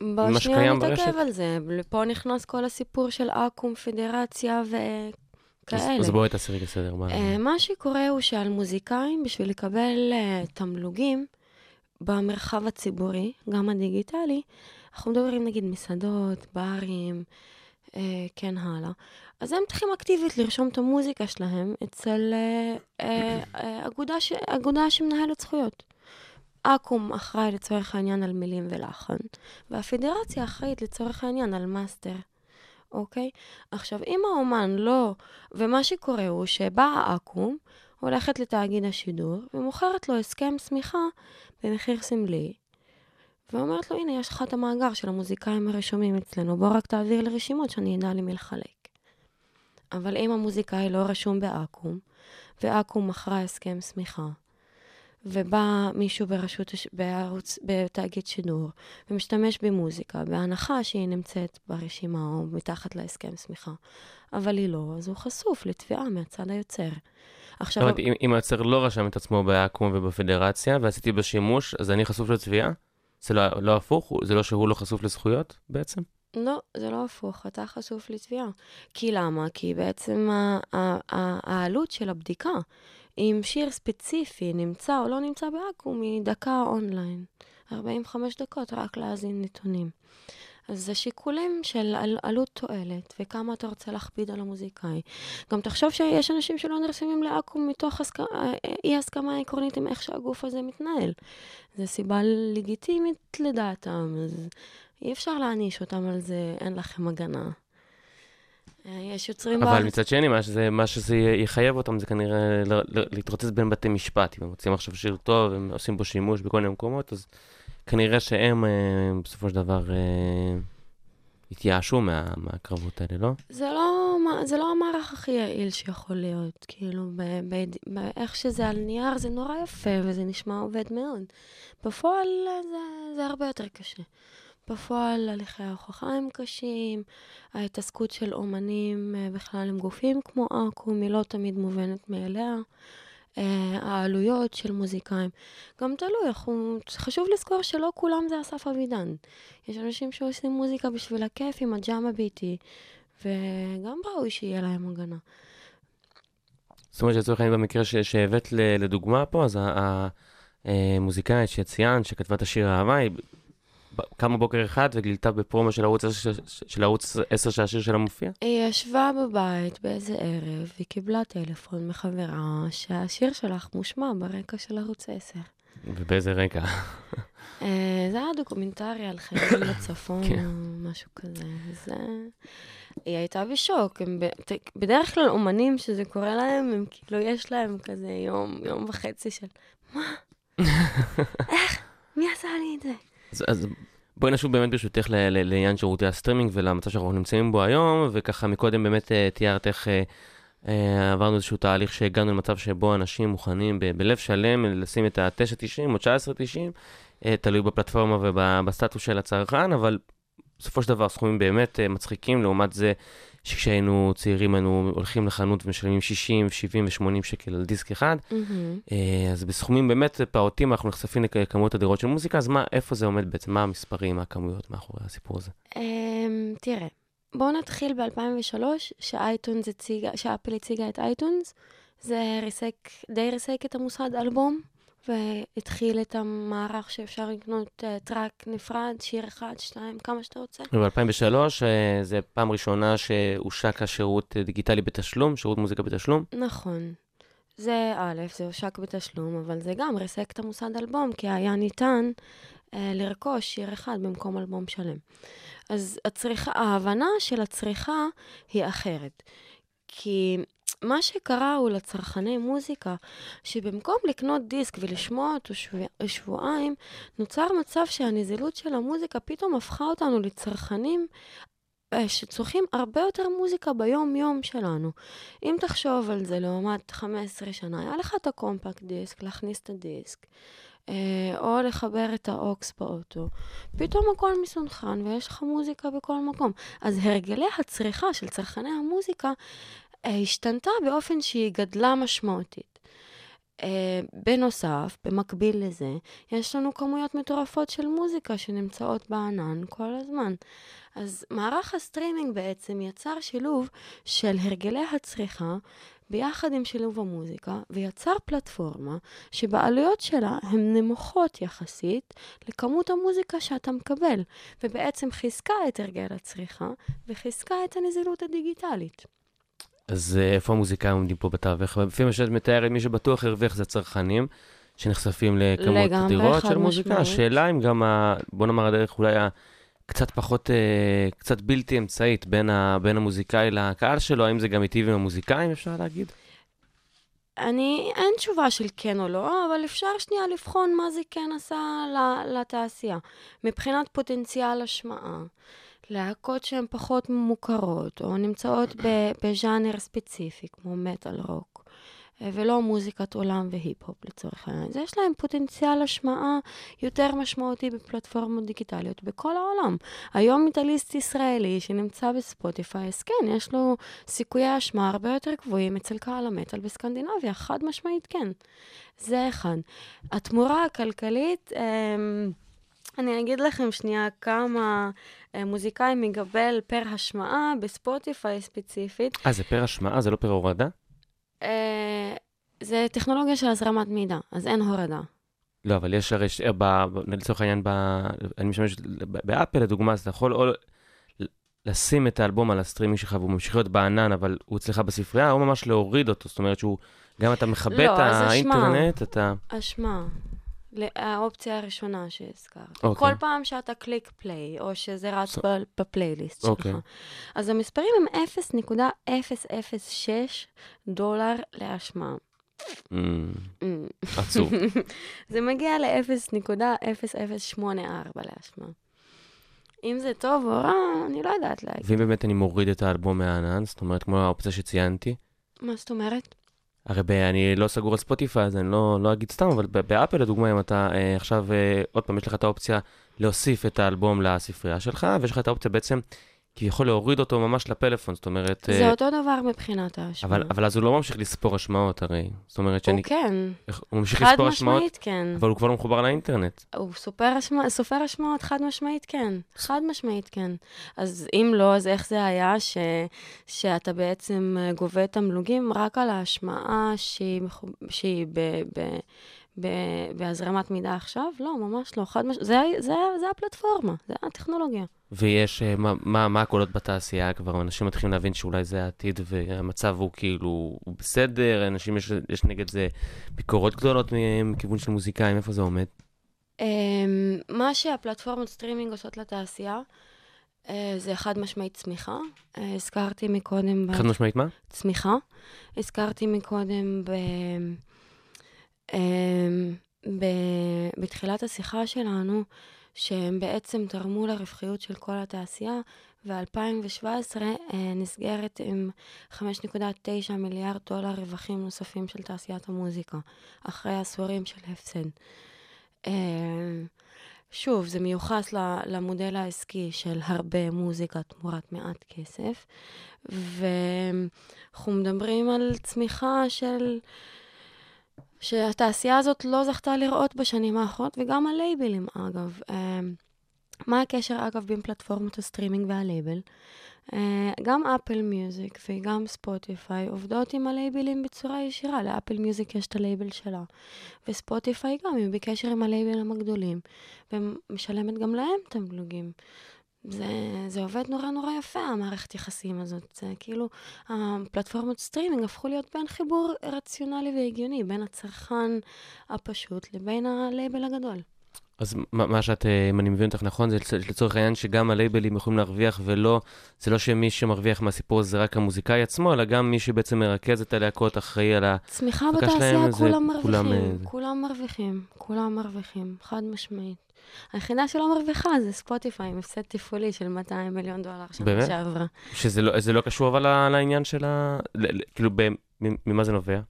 בוא שנייה נתעכב על זה, פה נכנס כל הסיפור של אקום, פדרציה וכאלה. אז בואי תעשי רגע סדר. מה שקורה הוא שעל מוזיקאים, בשביל לקבל תמלוגים במרחב הציבורי, גם הדיגיטלי, אנחנו מדברים נגיד מסעדות, ברים, אה, כן הלאה. אז הם צריכים אקטיבית לרשום את המוזיקה שלהם אצל אה, אה, אה, אגודה, ש... אגודה שמנהלת זכויות. אקום אחראי לצורך העניין על מילים ולחן, והפדרציה אחראית לצורך העניין על מאסטר. אוקיי? עכשיו, אם האומן לא, ומה שקורה הוא שבא האקום, הולכת לתאגיד השידור, ומוכרת לו הסכם סמיכה במחיר סמלי, ואומרת לו, הנה, יש לך את המאגר של המוזיקאים הרשומים אצלנו, בוא רק תעביר לרשימות שאני אדע לי מלחלק. אבל אם המוזיקאי לא רשום באקום, ואקום מכרה הסכם סמיכה, ובא מישהו ברשות, בערוץ, בתאגיד שידור, ומשתמש במוזיקה, בהנחה שהיא נמצאת ברשימה או מתחת להסכם סמיכה. אבל היא לא, אז הוא חשוף לתביעה מהצד היוצר. עכשיו... זאת אומרת, אם היוצר לא רשם את עצמו באקום ובפדרציה, ועשיתי בשימוש, אז אני חשוף לתביעה? זה לא הפוך? זה לא שהוא לא חשוף לזכויות בעצם? לא, זה לא הפוך, אתה חשוף לתביעה. כי למה? כי בעצם העלות של הבדיקה, אם שיר ספציפי נמצא או לא נמצא באקום, היא דקה אונליין. ארבעים וחמש דקות רק להזין נתונים. אז זה שיקולים של עלות תועלת, וכמה אתה רוצה להכביד על המוזיקאי. גם תחשוב שיש אנשים שלא נרשמים לאקום מתוך אי הסכמה עקרונית עם איך שהגוף הזה מתנהל. זו סיבה לגיטימית לדעתם, אז אי אפשר להניש אותם על זה, אין לכם הגנה. יש יוצרים אבל בארץ. מצד שני, מה שזה, מה שזה יחייב אותם, זה כנראה ל, ל, להתרוצץ בין בתי משפט. אם הם רוצים עכשיו שיר טוב, הם עושים בו שימוש בכל מיני מקומות, אז כנראה שהם אה, בסופו של דבר אה, התייאשו מה, מהקרבות האלה, לא? זה לא, זה לא המערך הכי יעיל שיכול להיות. כאילו, ב, ב, ב, איך שזה על נייר זה נורא יפה, וזה נשמע עובד מאוד. בפועל זה, זה הרבה יותר קשה. בפועל, הליכי ההוכחה הם קשים, ההתעסקות של אומנים בכלל הם גופים כמו אקום, היא לא תמיד מובנת מאליה, העלויות של מוזיקאים, גם תלוי, אנחנו... חשוב לזכור שלא כולם זה אסף אבידן. יש אנשים שעושים מוזיקה בשביל הכיף עם הג'אם הביטי, וגם ראוי שיהיה להם הגנה. זאת אומרת שצורך אני במקרה שהבאת לדוגמה פה, אז המוזיקאית שציינת, שכתבה את השיר האהבה, היא... קמה בוקר אחד וגלתה בפרומו של ערוץ עשר שהשיר שלה מופיע? היא ישבה בבית באיזה ערב, היא קיבלה טלפון מחברה שהשיר שלך מושמע ברקע של ערוץ עשר. ובאיזה רקע? זה היה דוקומנטרי על חיים בצפון או משהו כזה. היא הייתה בשוק. בדרך כלל אומנים שזה קורה להם, הם כאילו יש להם כזה יום, יום וחצי של מה? איך? מי עשה לי את זה? אז, אז בואי נשוב באמת ברשותך לעניין שירותי הסטרימינג ולמצב שאנחנו נמצאים בו היום, וככה מקודם באמת תיארת איך עברנו איזשהו תהליך שהגענו למצב שבו אנשים מוכנים ב- בלב שלם לשים את ה-תשע תשעים או תשע עשרה תשעים, תלוי בפלטפורמה ובסטטוס של הצרכן, אבל בסופו של דבר סכומים באמת מצחיקים, לעומת זה שכשהיינו צעירים היינו הולכים לחנות ומשלמים שישים, שבעים ושמונים שקל על דיסק אחד, mm-hmm. אז בסכומים באמת פעוטים אנחנו נחשפים לכמות אדירות של מוזיקה, אז מה, איפה זה עומד בעצם? מה המספרים, מה הכמויות מאחורי הסיפור הזה? Um, תראה, בואו נתחיל ב-אלפיים ושלוש, שאייטונס הציגה, שאפל הציגה את אייטונס, זה ריסק, די ריסק את המוסד אלבום, והתחיל את המערך שאפשר לקנות טראק נפרד, שיר אחד, שתיים, כמה שאתה רוצה. ב-אלפיים ושלוש, זה פעם ראשונה שהושק השירות דיגיטלי בתשלום, שירות מוזיקה בתשלום. נכון. זה א', זה הושק בתשלום, אבל זה גם ריסק את המוסד אלבום, כי היה ניתן לרכוש שיר אחד במקום אלבום שלם. אז הצריכה, ההבנה של הצריכה היא אחרת. כי... מה שקרה הוא לצרכני מוזיקה, שבמקום לקנות דיסק ולשמוע אותו שבועיים, נוצר מצב שהנזילות של המוזיקה פתאום הפכה אותנו לצרכנים שצורכים הרבה יותר מוזיקה ביום-יום שלנו. אם תחשוב על זה לעומת חמש עשרה שנה, היה לך את הקומפקט דיסק, להכניס את הדיסק, או לחבר את האוקס באוטו. פתאום הכל מסונכן ויש לך מוזיקה בכל מקום. אז הרגלי הצריכה של צרכני המוזיקה השתנתה באופן שהיא גדלה משמעותית. בנוסף, במקביל לזה, יש לנו כמויות מטורפות של מוזיקה שנמצאות בענן כל הזמן. אז מערך הסטרימינג בעצם יצר שילוב של הרגלי הצריכה ביחד עם שילוב המוזיקה, ויצר פלטפורמה שבעלויות שלה הן נמוכות יחסית לכמות המוזיקה שאתה מקבל, ובעצם חיזקה את הרגל הצריכה וחיזקה את הנזילות הדיגיטלית. אז איפה המוזיקאים עומדים פה בתווך? לפי מה שאת מתארת, מי שבטוח הרוויח זה הצרכנים, שנחשפים לכמות אדירות של מוזיקה. השאלה אם גם, בוא נאמר הדרך, אולי קצת פחות, קצת בלתי אמצעית בין המוזיקאי לקהל שלו, האם זה גם איטיב עם המוזיקאים, אפשר להגיד? אני, אין תשובה של כן או לא, אבל אפשר שנייה לבחון מה זה כן עשה לתעשייה. מבחינת פוטנציאל השמעה, להקות שהן פחות מוכרות, או נמצאות בז'אנר ספציפי, כמו מטל רוק, ולא מוזיקת עולם והיפ-הופ לצורך העניין. אז יש להם פוטנציאל השמעה יותר משמעותי בפלטפורמות דיגיטליות בכל העולם. היום מיטליסט ישראלי שנמצא בספוטיפיי, אז כן, יש לו סיכויי השמעה הרבה יותר גבוהים אצל קהל המטל בסקנדינביה, חד משמעית כן. זה אחד. התמורה הכלכלית, אני אגיד לכם שנייה כמה מוזיקאי מגבל פר השמעה בספוטיפיי ספציפית. אה, זה פר השמעה? זה לא פר הורדה? Uh, זה טכנולוגיה של הזרמת מידע, אז אין הורדה. לא, אבל יש הרי, לצורך העניין, אני משמש באפל, לדוגמה, אתה יכול או לשים את האלבום על הסטרימינג שלך, והוא ממשיך להיות בענן, אבל הוא אצלך בספרייה, או ממש להוריד אותו, זאת אומרת שהוא, גם אתה מכבה את האינטרנט, אתה... אשמה, האופציה הראשונה שהזכרת. כל פעם שאתה קליק פליי, או שזה רץ בפלייליסט שלך. אז המספרים הם אפס נקודה אפס אפס שש דולר להשמעה. עצוב. זה מגיע ל-אפס נקודה אפס אפס שמונים וארבע להשמעה. אם זה טוב או רע, אני לא יודעת להגיד. ואם באמת אני מוריד את האלבום מהענן, זאת אומרת, כמו האופציה שציינתי? מה זאת אומרת? הרי אני לא סגור על ספוטיפיי, אז אני לא, לא אגיד סתם, אבל באפל, לדוגמה, אם אתה אה, עכשיו, אה, עוד פעם, יש לך את האופציה להוסיף את האלבום לספרייה שלך, ויש לך את האופציה בעצם, כי יכול להוריד אותו ממש לפלאפון, זאת אומרת... זה אה, אותו דבר מבחינת ההשמעות. אבל, אבל אז הוא לא ממשיך לספור השמעות, הרי. זאת אומרת שאני... הוא כן. הוא ממשיך לספור השמעות, כן. אבל הוא כבר לא מחובר לאינטרנט. הוא השמע... סופר השמעות, חד משמעית כן. חד משמעית כן. אז אם לא, אז איך זה היה ש... שאתה בעצם גובה תמלוגים רק על ההשמעה שהיא, שהיא ב... ב... ב... בהזרמת מידע עכשיו? לא, ממש לא. חד מש... זה... זה... זה הפלטפורמה, זה הטכנולוגיה. ויש, מה, מה, מה הקולות בתעשייה כבר? אנשים מתחילים להבין שאולי זה העתיד והמצב הוא כאילו הוא בסדר, אנשים יש, יש נגד זה ביקורות גדולות מכיוון של מוזיקאים, איפה זה עומד? מה שהפלטפורמות סטרימינג עושות לתעשייה, זה חד משמעית צמיחה. הזכרתי מקודם... חד משמעית מה? צמיחה. הזכרתי מקודם ב... בתחילת השיחה שלנו, שהם בעצם תרמו לרווחיות של כל התעשייה, ו-אלפיים שבע עשרה נסגרת עם חמישה נקודה תשע מיליארד דולר רווחים נוספים של תעשיית המוזיקה, אחרי עשורים של הפסד. שוב, זה מיוחס למודל העסקי של הרבה מוזיקה תמורת מעט כסף, ואנחנו מדברים על צמיחה של... שהתעשייה הזאת לא זכתה לראות בשנים האחרות, וגם הלייבלים, אגב. מה הקשר, אגב, בין פלטפורמות הסטרימינג והלייבל? גם אפל מיוזיק וגם ספוטיפיי עובדות עם הלייבלים בצורה ישירה. לאפל מיוזיק יש את הלייבל שלה. וספוטיפיי גם, היא בקשר עם הלייבלים הגדולים. ומשלמת גם להם תמלוגים. זה, זה עובד נורא נורא יפה, המערכת יחסים הזאת. זה כאילו, הפלטפורמות סטרימינג הפכו להיות בין חיבור רציונלי והגיוני, בין הצרכן הפשוט לבין הלייבל הגדול. אז מה, מה שאת, אם אני מבין אותך נכון, זה לצורך העניין שגם הלייבלים יכולים להרוויח, ולא, זה לא שמי שמרוויח מהסיפור זה רק המוזיקאי עצמו, אלא גם מי שבעצם מרכז את הלהקות אחראי על ההפקה שלהם. צמיחה בתעשייה, כולם מרוויחים, כולם, כולם, כולם מרוויחים, כולם מרוויחים, חד משמעית. היחידה שלא מרוויחה זה ספוטיפיי, מפסד טיפולי של מאתיים מיליון דולר שנה שעברה. שזה לא, זה לא קשור אבל לעניין של ה... כאילו, ממה זה נובע?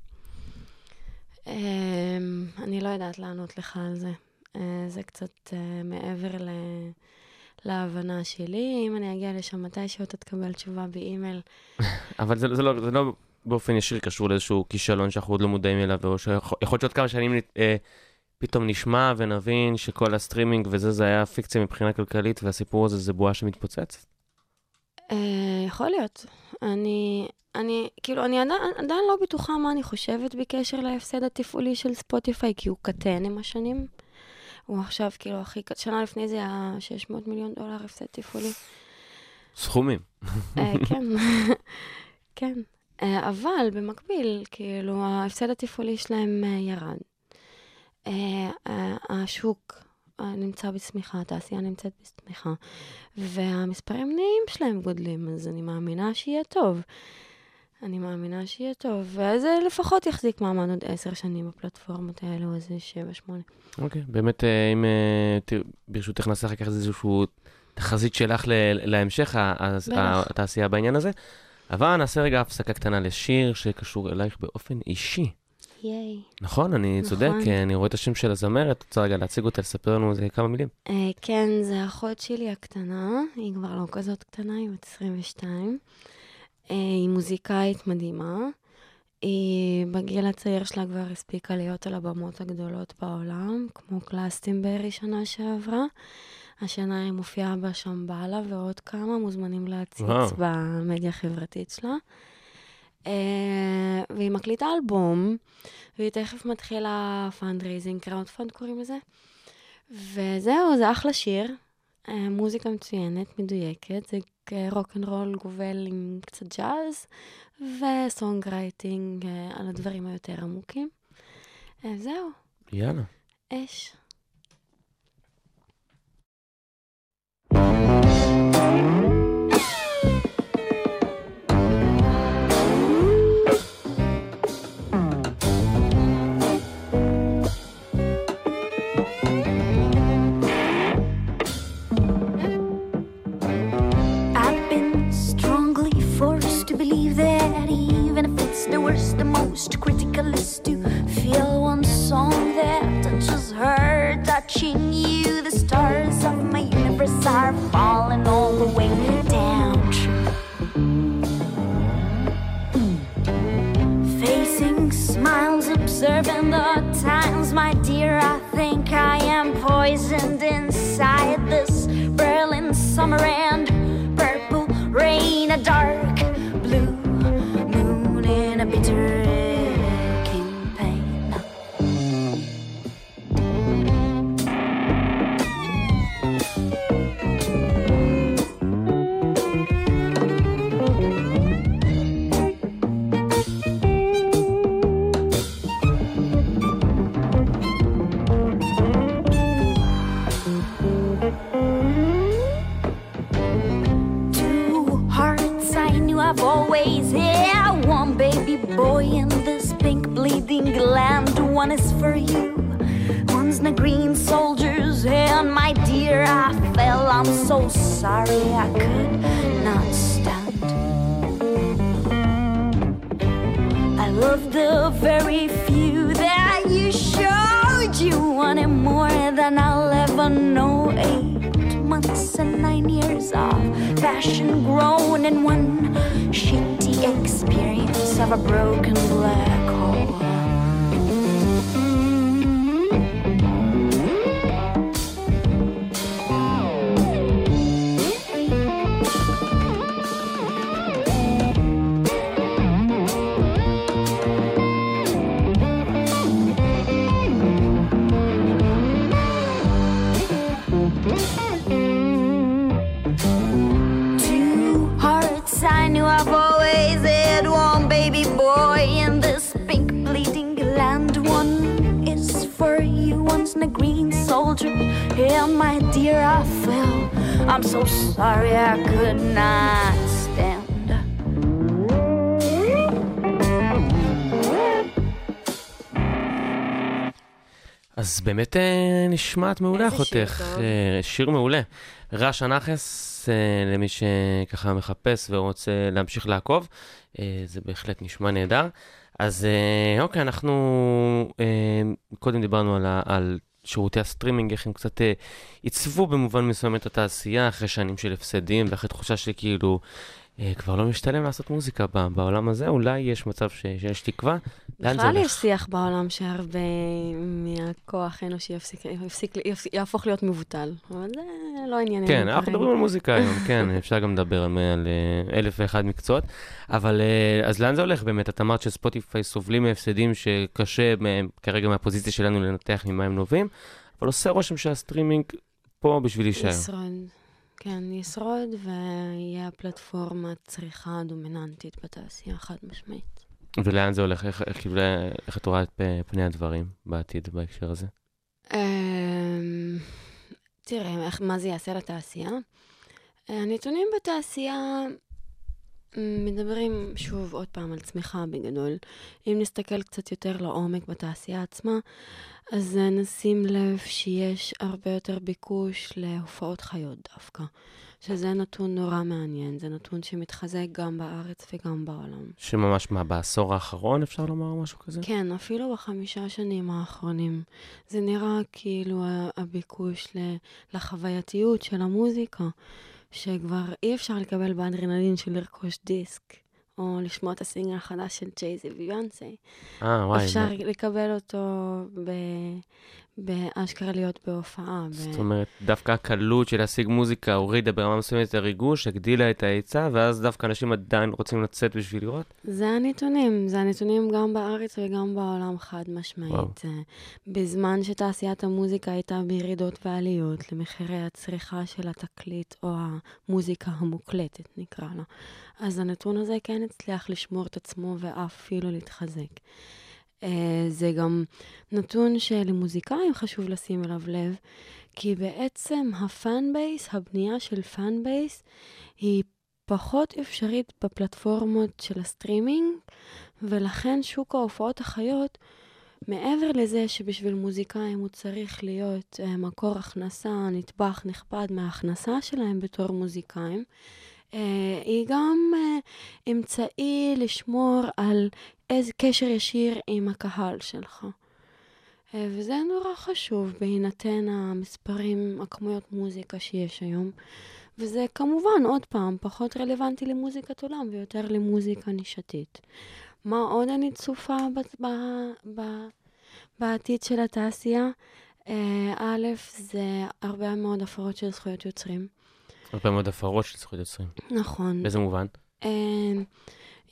אני לא יודעת לענות לך על זה. זה קצת מעבר להבנה שלי. אם אני אגיע לשם מתישהו, תתקבל תשובה באימייל. אבל זה לא באופן ישיר קשור לאיזשהו כישלון שאנחנו עוד לא מודעים אליו, או שיכול להיות שעוד כמה שנים... פתאום נשמע ונבין שכל הסטרימינג וזה, זה היה פיקציה מבחינה כלכלית, והסיפור הזה זה בועה שמתפוצץ? יכול להיות. אני, אני, כאילו, אני עדיין לא בטוחה מה אני חושבת בקשר להפסד התפעולי של ספוטיפיי, כי הוא קטן עם השנים. הוא עכשיו, כאילו, הכי קטן. שנה לפני זה היה שש מאות מיליון דולר הפסד תפעולי. סכומים. כן. כן. אבל במקביל, כאילו, ההפסד התפעולי שלהם ירד. השוק נמצא בצמיחה, התעשייה נמצאת בצמיחה, והמספרים נהיים שלהם גודלים, אז אני מאמינה שיהיה טוב. אני מאמינה שיהיה טוב, ואז לפחות יחזיק מעמד עוד עשר שנים בפלטפורמות האלו, אז שבע, שמונה. אוקיי, באמת, אם ברשותך נעשה אחר כך איזשהו תחזית שלך להמשך התעשייה בעניין הזה, אבל נעשה רגע הפסקה קטנה לשיר שקשור אלייך באופן אישי. ייי. נכון, אני צודק, אני רואה את השם של הזמרת, רוצה רגע להציג אותה, לספר לנו כמה מילים. כן, זה האחות שלי הקטנה, היא כבר לא כזאת קטנה, היא בת עשרים ושתיים. היא מוזיקאית מדהימה, היא בגיל הצעיר שלה כבר הספיקה להיות על הבמות הגדולות בעולם, כמו קלאסטינברי שנה שעברה. השנה היא מופיעה בשמבאלה, ועוד כמה מוזמנים להציץ במדיה החברתית שלה. והיא מקליטה אלבום, והיא תכף מתחילה פאנדרייזינג, קראוד פאנד קוראים לזה. וזהו, זה אחלה שיר. מוזיקה מצוינת, מדויקת, זה רוק אנד רול גובל עם קצת ג'אז, וסונג רייטינג על הדברים היותר עמוקים. זהו. יאללה. אש. The worst, the most critical is to feel one song that touches her, touching you. The stars of my universe are falling all the way down. Mm. Facing smiles, observing the times, my dear, I think I am poisoned inside this Berlin summer and purple rain, a dark blue. Bitter campaign. Two hearts I knew I've always had. One baby boy in this pink bleeding gland. One is for you, one's in a green soldier's hand. My dear, I fell, I'm so sorry I could not stand. I love the very few that you showed. You wanted more than I'll ever know. Eight months and nine years of passion grown in one sheet. The experience of a broken black hole. Yeah, my dear, I fell. I'm so sorry I could not stand. אז באמת נשמעת מעולה אחותך. שיר מעולה. רשע נחס, למי שככה מחפש ורוצה להמשיך לעקוב, זה בהחלט נשמע נהדר. אז אוקיי, אנחנו קודם דיברנו על... על שירותי הסטרימינג, איך הם קצת עיצבו במובן מסוים את התעשייה, אחרי שנים של הפסדים, ואחרי תחושה שלי כאילו כבר לא משתלם לעשות מוזיקה בעולם הזה, אולי יש מצב שיש תקווה, לאן זה הולך? בכלל יש שיח בעולם שהרבה מהכוח האנושי יהפוך להיות מבוטל, אבל זה לא עניינים. כן, אנחנו מדברים על מוזיקה היום, כן, אפשר גם לדבר על אלף ואחד מקצועות, אבל אז לאן זה הולך באמת? את אמרת שספוטיפיי סובלים מהפסדים שקשה כרגע מהפוזיציה שלנו לנתח ממה הם נובעים, אבל עושה רושם שהסטרימינג פה בשביל להישאר. ישרון. כן, ישרוד ויהיה הפלטפורמה צריכה דומיננטית בתעשייה חד משמעית. ולאן זה הולך? איך, איך, איך את רואה את פני הדברים בעתיד בהקשר הזה? תראה, מה זה יעשה לתעשייה? הנתונים בתעשייה מדברים שוב עוד פעם על צמיחה בגדול. אם נסתכל קצת יותר לעומק בתעשייה עצמה, אז נשים לב שיש הרבה יותר ביקוש להופעות חיות דווקא. שזה נתון נורא מעניין, זה נתון שמתחזק גם בארץ וגם בעולם. שממש מה, בעשור האחרון אפשר לומר משהו כזה? כן, אפילו בחמישה שנים האחרונים. זה נראה כאילו הביקוש לחווייתיות של המוזיקה. שכבר אי אפשר לקבל באדרנלין של לרכוש דיסק, או לשמוע את הסינגל החדש של ג'ייזי וביונסי. אה, וואי. אפשר מה... לקבל אותו ב... באשכרה להיות בהופעה. זאת ב... אומרת, דווקא הקלות של להשיג מוזיקה הורידה ברמה מסוימת את הריגוש, הגדילה את ההיצע, ואז דווקא אנשים עדיין רוצים לצאת בשביל לראות? זה הנתונים. זה הנתונים גם בארץ וגם בעולם חד משמעית. וואו. בזמן שתעשיית המוזיקה הייתה בירידות ועליות, למחירי הצריכה של התקליט או המוזיקה המוקלטת, נקרא לה. אז הנתון הזה כן הצליח לשמור את עצמו ואפילו להתחזק. זה גם נתון שלמוזיקאים חשוב לשים אליו לב, כי בעצם הפאן בייס, הבנייה של פאן בייס, היא פחות אפשרית בפלטפורמות של הסטרימינג, ולכן שוק ההופעות החיות, מעבר לזה שבשביל מוזיקאים הוא צריך להיות מקור הכנסה, נטבח נכבד מההכנסה שלהם בתור מוזיקאים, היא גם אמצעי לשמור על איזה קשר ישיר עם הקהל שלך. וזה נורא חשוב בהינתן המספרים, הכמויות מוזיקה שיש היום. וזה כמובן, עוד פעם, פחות רלוונטי למוזיקת עולם ויותר למוזיקה נישתית. מה עוד אני צופה ב- ב- ב- בעתיד של התעשייה? א', זה הרבה מאוד הפרות של זכויות יוצרים. הרבה מאוד הפרות של זכויות יוצרים. נכון. באיזה מובן? אה...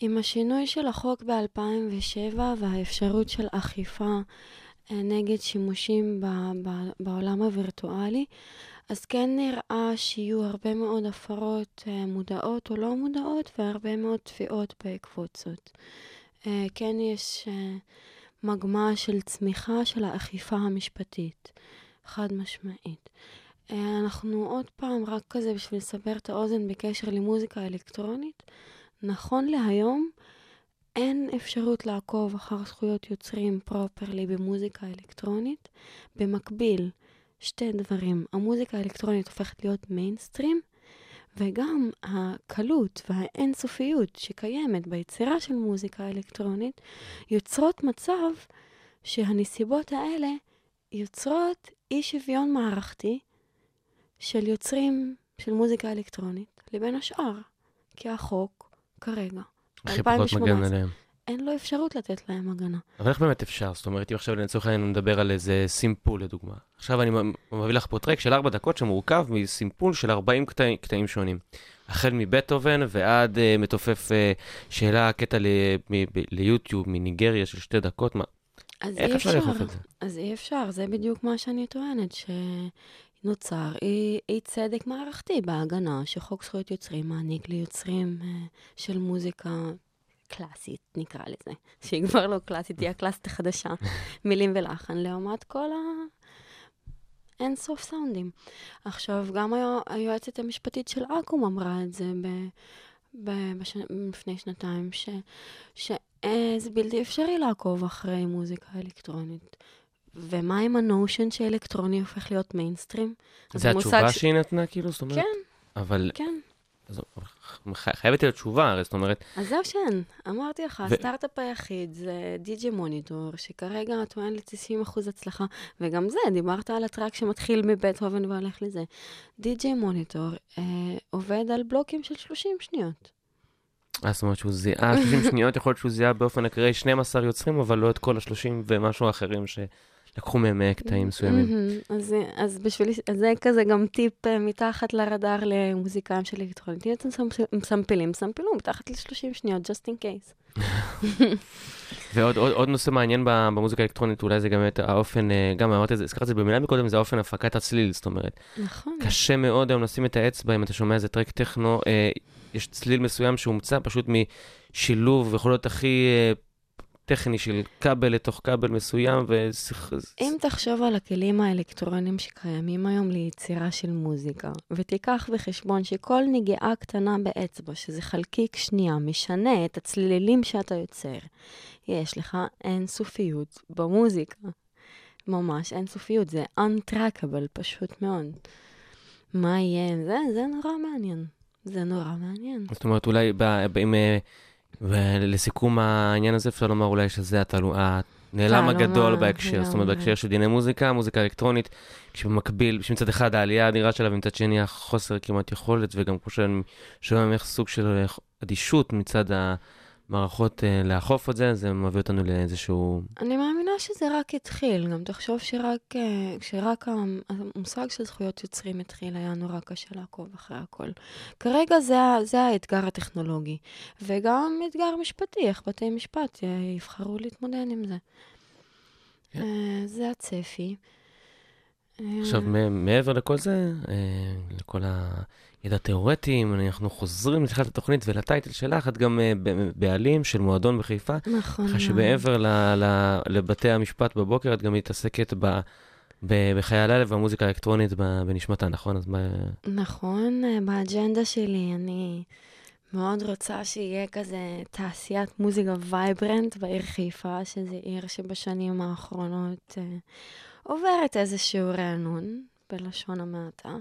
עם השינוי של החוק ב-אלפיים ושבע והאפשרות של אכיפה נגד שימושים ב- ב- בעולם הווירטואלי, אז כן נראה שיהיו הרבה מאוד הפרות מודעות או לא מודעות, והרבה מאוד תפיעות בעקבות זאת. כן יש מגמה של צמיחה של האכיפה המשפטית, חד משמעית. אנחנו עוד פעם, רק כזה בשביל לסבר את האוזן בקשר למוזיקה אלקטרונית, נכון להיום, אין אפשרות לעקוב אחר זכויות יוצרים פרופרלי במוזיקה אלקטרונית. במקביל, שתי דברים. המוזיקה האלקטרונית הופכת להיות מיינסטרים, וגם הקלות והאינסופיות שקיימת ביצירה של מוזיקה אלקטרונית, יוצרות מצב שהנסיבות האלה יוצרות אי שוויון מערכתי של יוצרים של מוזיקה אלקטרונית, לבין השאר, כי החוק כרגע, אלפיים ושמונה עשרה, אין לו אפשרות לתת להם הגנה. אבל איך באמת אפשר? זאת אומרת, אם עכשיו לנצוח עלינו נדבר על איזה סימפול, לדוגמה. עכשיו אני מביא לך פה טרק של ארבע דקות שמורכב מסימפול של ארבעים קטעים, קטעים שונים. החל מבטהובן ועד uh, מתופף uh, שאלה קטע ל, מ, ב, ליוטיוב מניגריה של שתי דקות. מה? אז איך אי אפשר לחפף את זה? אז אי אפשר, זה בדיוק מה שאני טוענת, ש... נוצר אי, אי צדק מערכתי בהגנה שחוק זכויות יוצרים מעניק ליוצרים אה, של מוזיקה קלאסית, נקרא לזה, שהיא כבר לא קלאסית, היא הקלאסית החדשה, מילים ולחן, לעומת כל ה... אין סוף סאונדים. עכשיו, גם היו, היועצת המשפטית של אקום אמרה את זה ב, ב, בש, לפני שנתיים, ש, שזה בלתי אפשרי לעקוב אחרי מוזיקה אלקטרונית. ומה עם הנושן שאלקטרוני הופך להיות מיינסטרים? זה התשובה ש... שהיא נתנה, כאילו, זאת אומרת? כן, אבל... כן. אז... חייבת להיות תשובה, הרי, זאת אומרת... אז זהו שאין, אמרתי לך, ו... הסטארט-אפ היחיד זה די-ג'יי מוניטור, שכרגע טוען ל-תשעים אחוז הצלחה, וגם זה, דיברת על הטרק שמתחיל מבטהובן והולך לזה. די-ג'יי מוניטור אה, עובד על בלוקים של שלושים שניות. זאת אומרת שהוא זיהה, שלושים שניות, יכול להיות שהוא זיהה באופן הקראי שנים עשר יוצרים, אבל לא את כל ה-שלושים ומשהו אחרים ש... לקחו מהם קטעים מסוימים. אז, אז בשביל, אז זה כזה גם טיפ מתחת לרדאר למוזיקאים של אלקטרונית. אתם מסמפלים, סמפלו, מתחת ל-שלושים שניות, just in case. ועוד, עוד, עוד נושא מעניין במוזיקה האלקטרונית, אולי זה גם את האופן, גם אמרת את זה, הזכרת את זה במילה מקודם, זה האופן הפקת הצליל, זאת אומרת. נכון. קשה מאוד היום לשים את האצבע, אם אתה שומע איזה טרק טכנו, יש צליל מסוים שהומצא פשוט משילוב, יכול להיות הכי... טכני של כבל לתוך כבל מסוים. אם תחשוב על הכלים האלקטרונים שקיימים היום ליצירה של מוזיקה, ותיקח בחשבון שכל נגיעה קטנה באצבע, שזה חלקיק שנייה, משנה את הצלילים שאתה יוצר, יש לך אינסופיות במוזיקה. ממש אינסופיות, זה untrackable פשוט מאוד. מה יהיה? זה, זה נורא מעניין. זה נורא מעניין. זאת אומרת, אולי אם... ולסיכום העניין הזה אפשר לומר אולי שזה הנעלם הגדול בהקשר, זאת אומרת בהקשר של דיני מוזיקה, מוזיקה אלקטרונית, כשבמקביל, שמצד אחד העלייה האדירה שלה ומצד שני החוסר כמעט יכולת, וגם כמו שאני שומע ממך סוג של אדישות מצד המערכות לאכוף את זה, זה מביא אותנו לאיזשהו... אני מאמינה שזה רק התחיל, גם תחשוב שרק, שרק המושג של זכויות יוצרים התחיל, היה נורא קשה לעקוב אחרי הכל. כרגע זה, זה האתגר הטכנולוגי, וגם אתגר משפטי, איך בתי משפט יבחרו להתמודד עם זה. Yeah. זה הצפי. עכשיו, מעבר לכל זה, לכל הידע תיאורטיים, אנחנו חוזרים לתחילת התוכנית ולטייטל שלך, את גם בעלים של מועדון בחיפה. נכון. ככה שבעבר לבתי המשפט בבוקר, את גם מתעסקת בחיי הלילה והמוזיקה האלקטרונית בנשמתה, נכון? נכון, באג'נדה שלי אני מאוד רוצה שיהיה כזה תעשיית מוזיקה וייברנט בעיר חיפה, שזה עיר שבשנים האחרונות... עוברת איזשהו רענון, בלשון המעטה.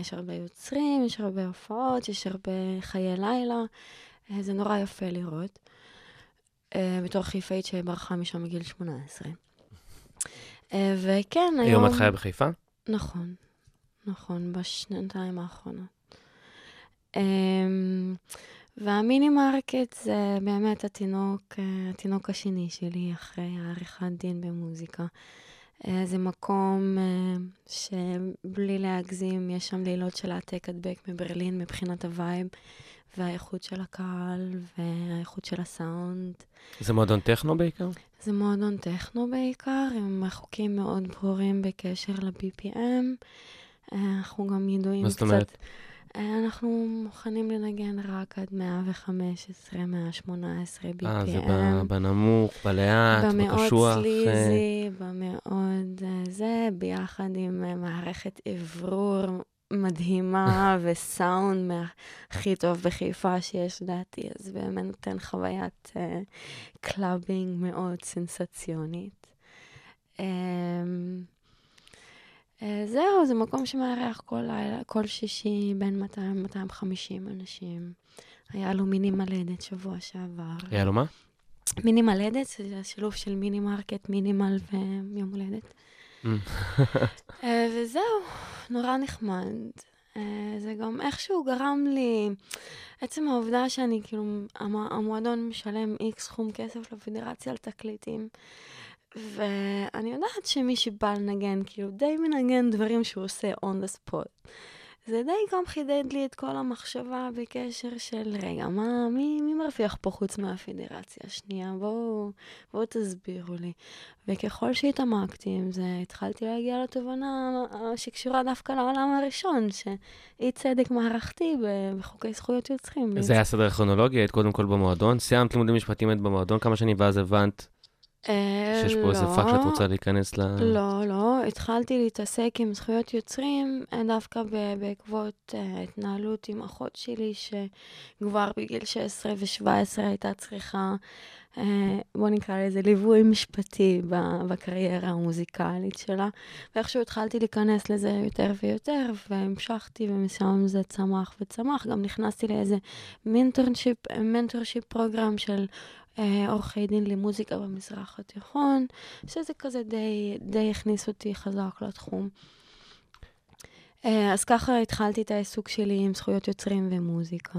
יש הרבה יוצרים, יש הרבה הופעות, יש הרבה חיי לילה. זה נורא יפה לראות. בתור חיפאית שברחה משם מגיל שמונה עשרה. וכן, היום... היום את חיה בחיפה? נכון. נכון, בשנתיים האחרונות. והמיני מרקט זה באמת התינוק, התינוק השני שלי אחרי העריכת דין במוזיקה. זה מקום שבלי להגזים, יש שם לילות של העתק הדבק מברלין מבחינת הווייב, והאיכות של הקהל, והאיכות של הסאונד. זה מועדון טכנו בעיקר? זה מועדון טכנו בעיקר, עם חוקים מאוד ברורים בקשר ל-בי פי אם. אנחנו גם ידועים קצת... מה זאת אומרת? אנחנו מוכנים לנגן רק עד מאה וחמש עשרה, מאה שמונה עשרה בי פי אם. אה, זה בנמוך, בלאט, בקשוח. במאוד סליזי, במאוד זה, ביחד עם מערכת עברור מדהימה וסאונד הכי טוב בחיפה שיש דעתי, אז באמת נותן חוויית קלאבינג מאוד סנסציונית. זהו, זה מקום שמארח כל לילה, כל שישי, בין מאתיים עד מאתיים וחמישים אנשים. היה לו מיני מלדת שבוע שעבר. היה לו מה? מיני מלדת, זה השילוב של מיני מרקט, מינימל ויום הולדת. וזהו, נורא נחמד. זה גם איכשהו גרם לי, עצם העובדה שאני, כאילו, המועדון משלם איקס סכום כסף לפדרציה על תקליטים. ואני יודעת שמי שבא לנגן, כאילו די מנגן דברים שהוא עושה on the spot. זה די גם חידד לי את כל המחשבה בקשר של, רגע, מה, מי, מי מרוויח פה חוץ מהפדרציה? שנייה, בואו, בואו תסבירו לי. וככל שהתעמקתי עם זה, התחלתי להגיע לתובנה שקשורה דווקא לעולם הראשון, שאי צדק מערכתי בחוקי זכויות יוצרים. זה היה סדר כרונולוגיה, את קודם כל במועדון. סיימת לימודים משפטיים את במועדון, כמה שנים ואז הבנת? שיש פה איזה פאק שאת רוצה להיכנס ל... לא, לא. התחלתי להתעסק עם זכויות יוצרים דווקא בעקבות התנהלות עם אחות שלי, שכבר בגיל שש עשרה ו-שבע עשרה הייתה צריכה, בוא נקרא לזה, ליווי משפטי בקריירה המוזיקלית שלה. ואיכשהו התחלתי להיכנס לזה יותר ויותר, והמשכתי, ומשם זה צמח וצמח. גם נכנסתי לאיזה מנטורשיפ, מנטורשיפ פרוגרם של... עורכי דין למוזיקה במזרח התיכון, שזה כזה די, די הכניס אותי חזק לתחום. אז ככה התחלתי את העיסוק שלי עם זכויות יוצרים ומוזיקה.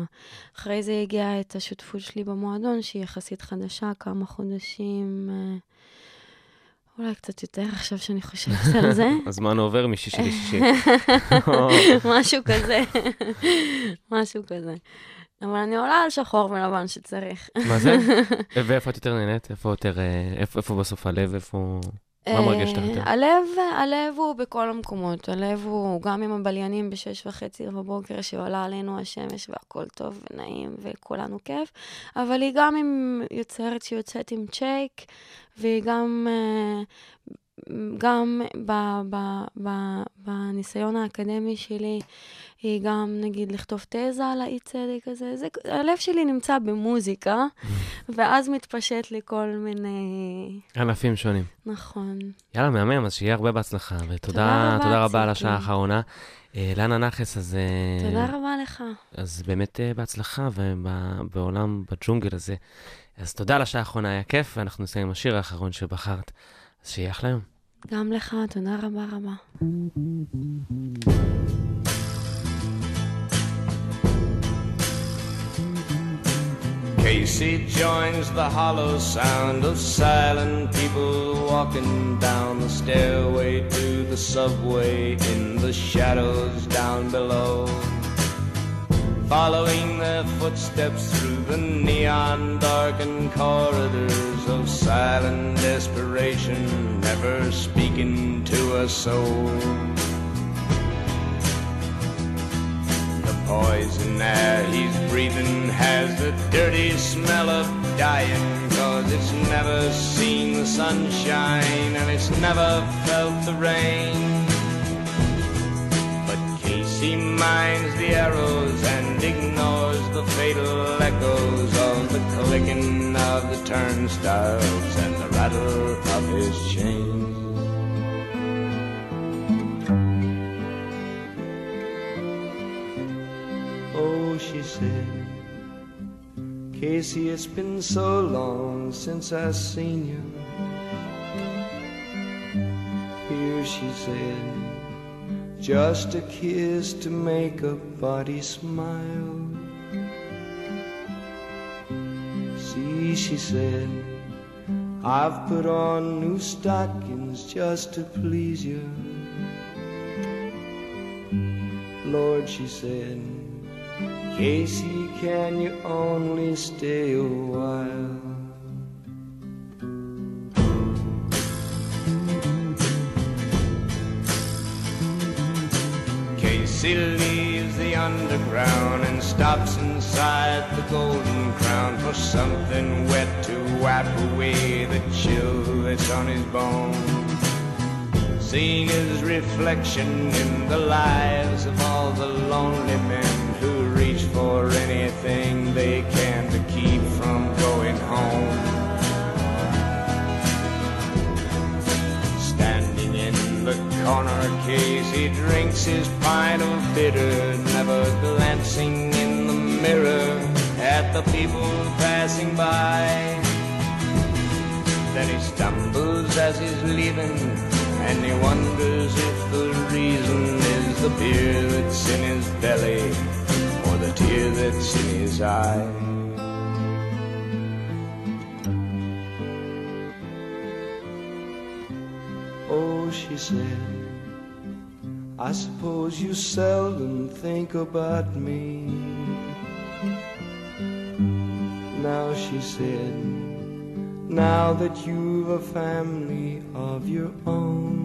אחרי זה הגיעה את השותפות שלי במועדון, שהיא יחסית חדשה, כמה חודשים, אולי קצת יותר עכשיו שאני חושבת על זה. הזמן עובר משישי לשישי. משהו כזה. משהו כזה. אבל אני עולה על שחור ולבן שצריך. מה זה? ואיפה את יותר נהנית? איפה בסוף הלב? איפה... מה מרגש תחתם? הלב, הלב הוא בכל המקומות. הלב הוא גם עם הבליינים בשש וחצי בבוקר, שעולה עלינו השמש והכל טוב ונעים וכולנו כיף. אבל היא גם עם יוצרת שיוצאת עם צ'ייק, והיא גם, גם ב, ב, ב, בניסיון האקדמי שלי, היא גם, נגיד, לכתוב תזה על האי צדק הזה. זה, הלב שלי נמצא במוזיקה, ואז מתפשט לכל מיני... ענפים שונים. נכון. יאללה, מהמם, אז שיהיה הרבה בהצלחה, ותודה תודה רבה על השעה האחרונה. לנה נחס, אז... תודה רבה לך. אז באמת בהצלחה, ובעולם, בג'ונגל הזה. אז תודה על השעה האחרונה, היה כיף, ואנחנו נסיים עם השיר האחרון שבחרת. אז שיהיה אחלה יום. גם לך, תודה רבה רבה. Casey joins the hollow sound of silent people walking down the stairway to the subway in the shadows down below. Following their footsteps through the neon darkened corridors of silent desperation, never speaking to a soul. Poison air he's breathing has the dirty smell of dying, cause it's never seen the sunshine and it's never felt the rain. But Casey minds the arrows and ignores the fatal echoes of the clicking of the turnstiles and the rattle of his chains. Oh, she said, Casey, it's been so long since I seen you. Here, she said, just a kiss to make a body smile. See, she said, I've put on new stockings just to please you. Lord, she said, Casey, can you only stay a while? Casey leaves the underground and stops inside the Golden Crown for something wet to wipe away the chill that's on his bones. Seeing his reflection in the lives of all the lonely men who reach for anything they can to keep from going home. Standing in the corner case, he drinks his pint of bitter, never glancing in the mirror at the people passing by. Then he stumbles as he's leaving, and he wonders if the reason is the beer that's in his belly or the tear that's in his eye. Oh, she said, I suppose you seldom think about me. Now, she said, now that you've a family of your own.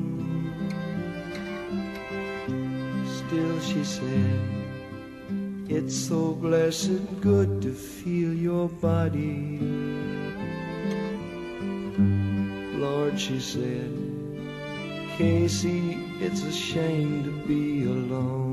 Still, she said, it's so blessed good to feel your body. Lord, she said, Casey, it's a shame to be alone.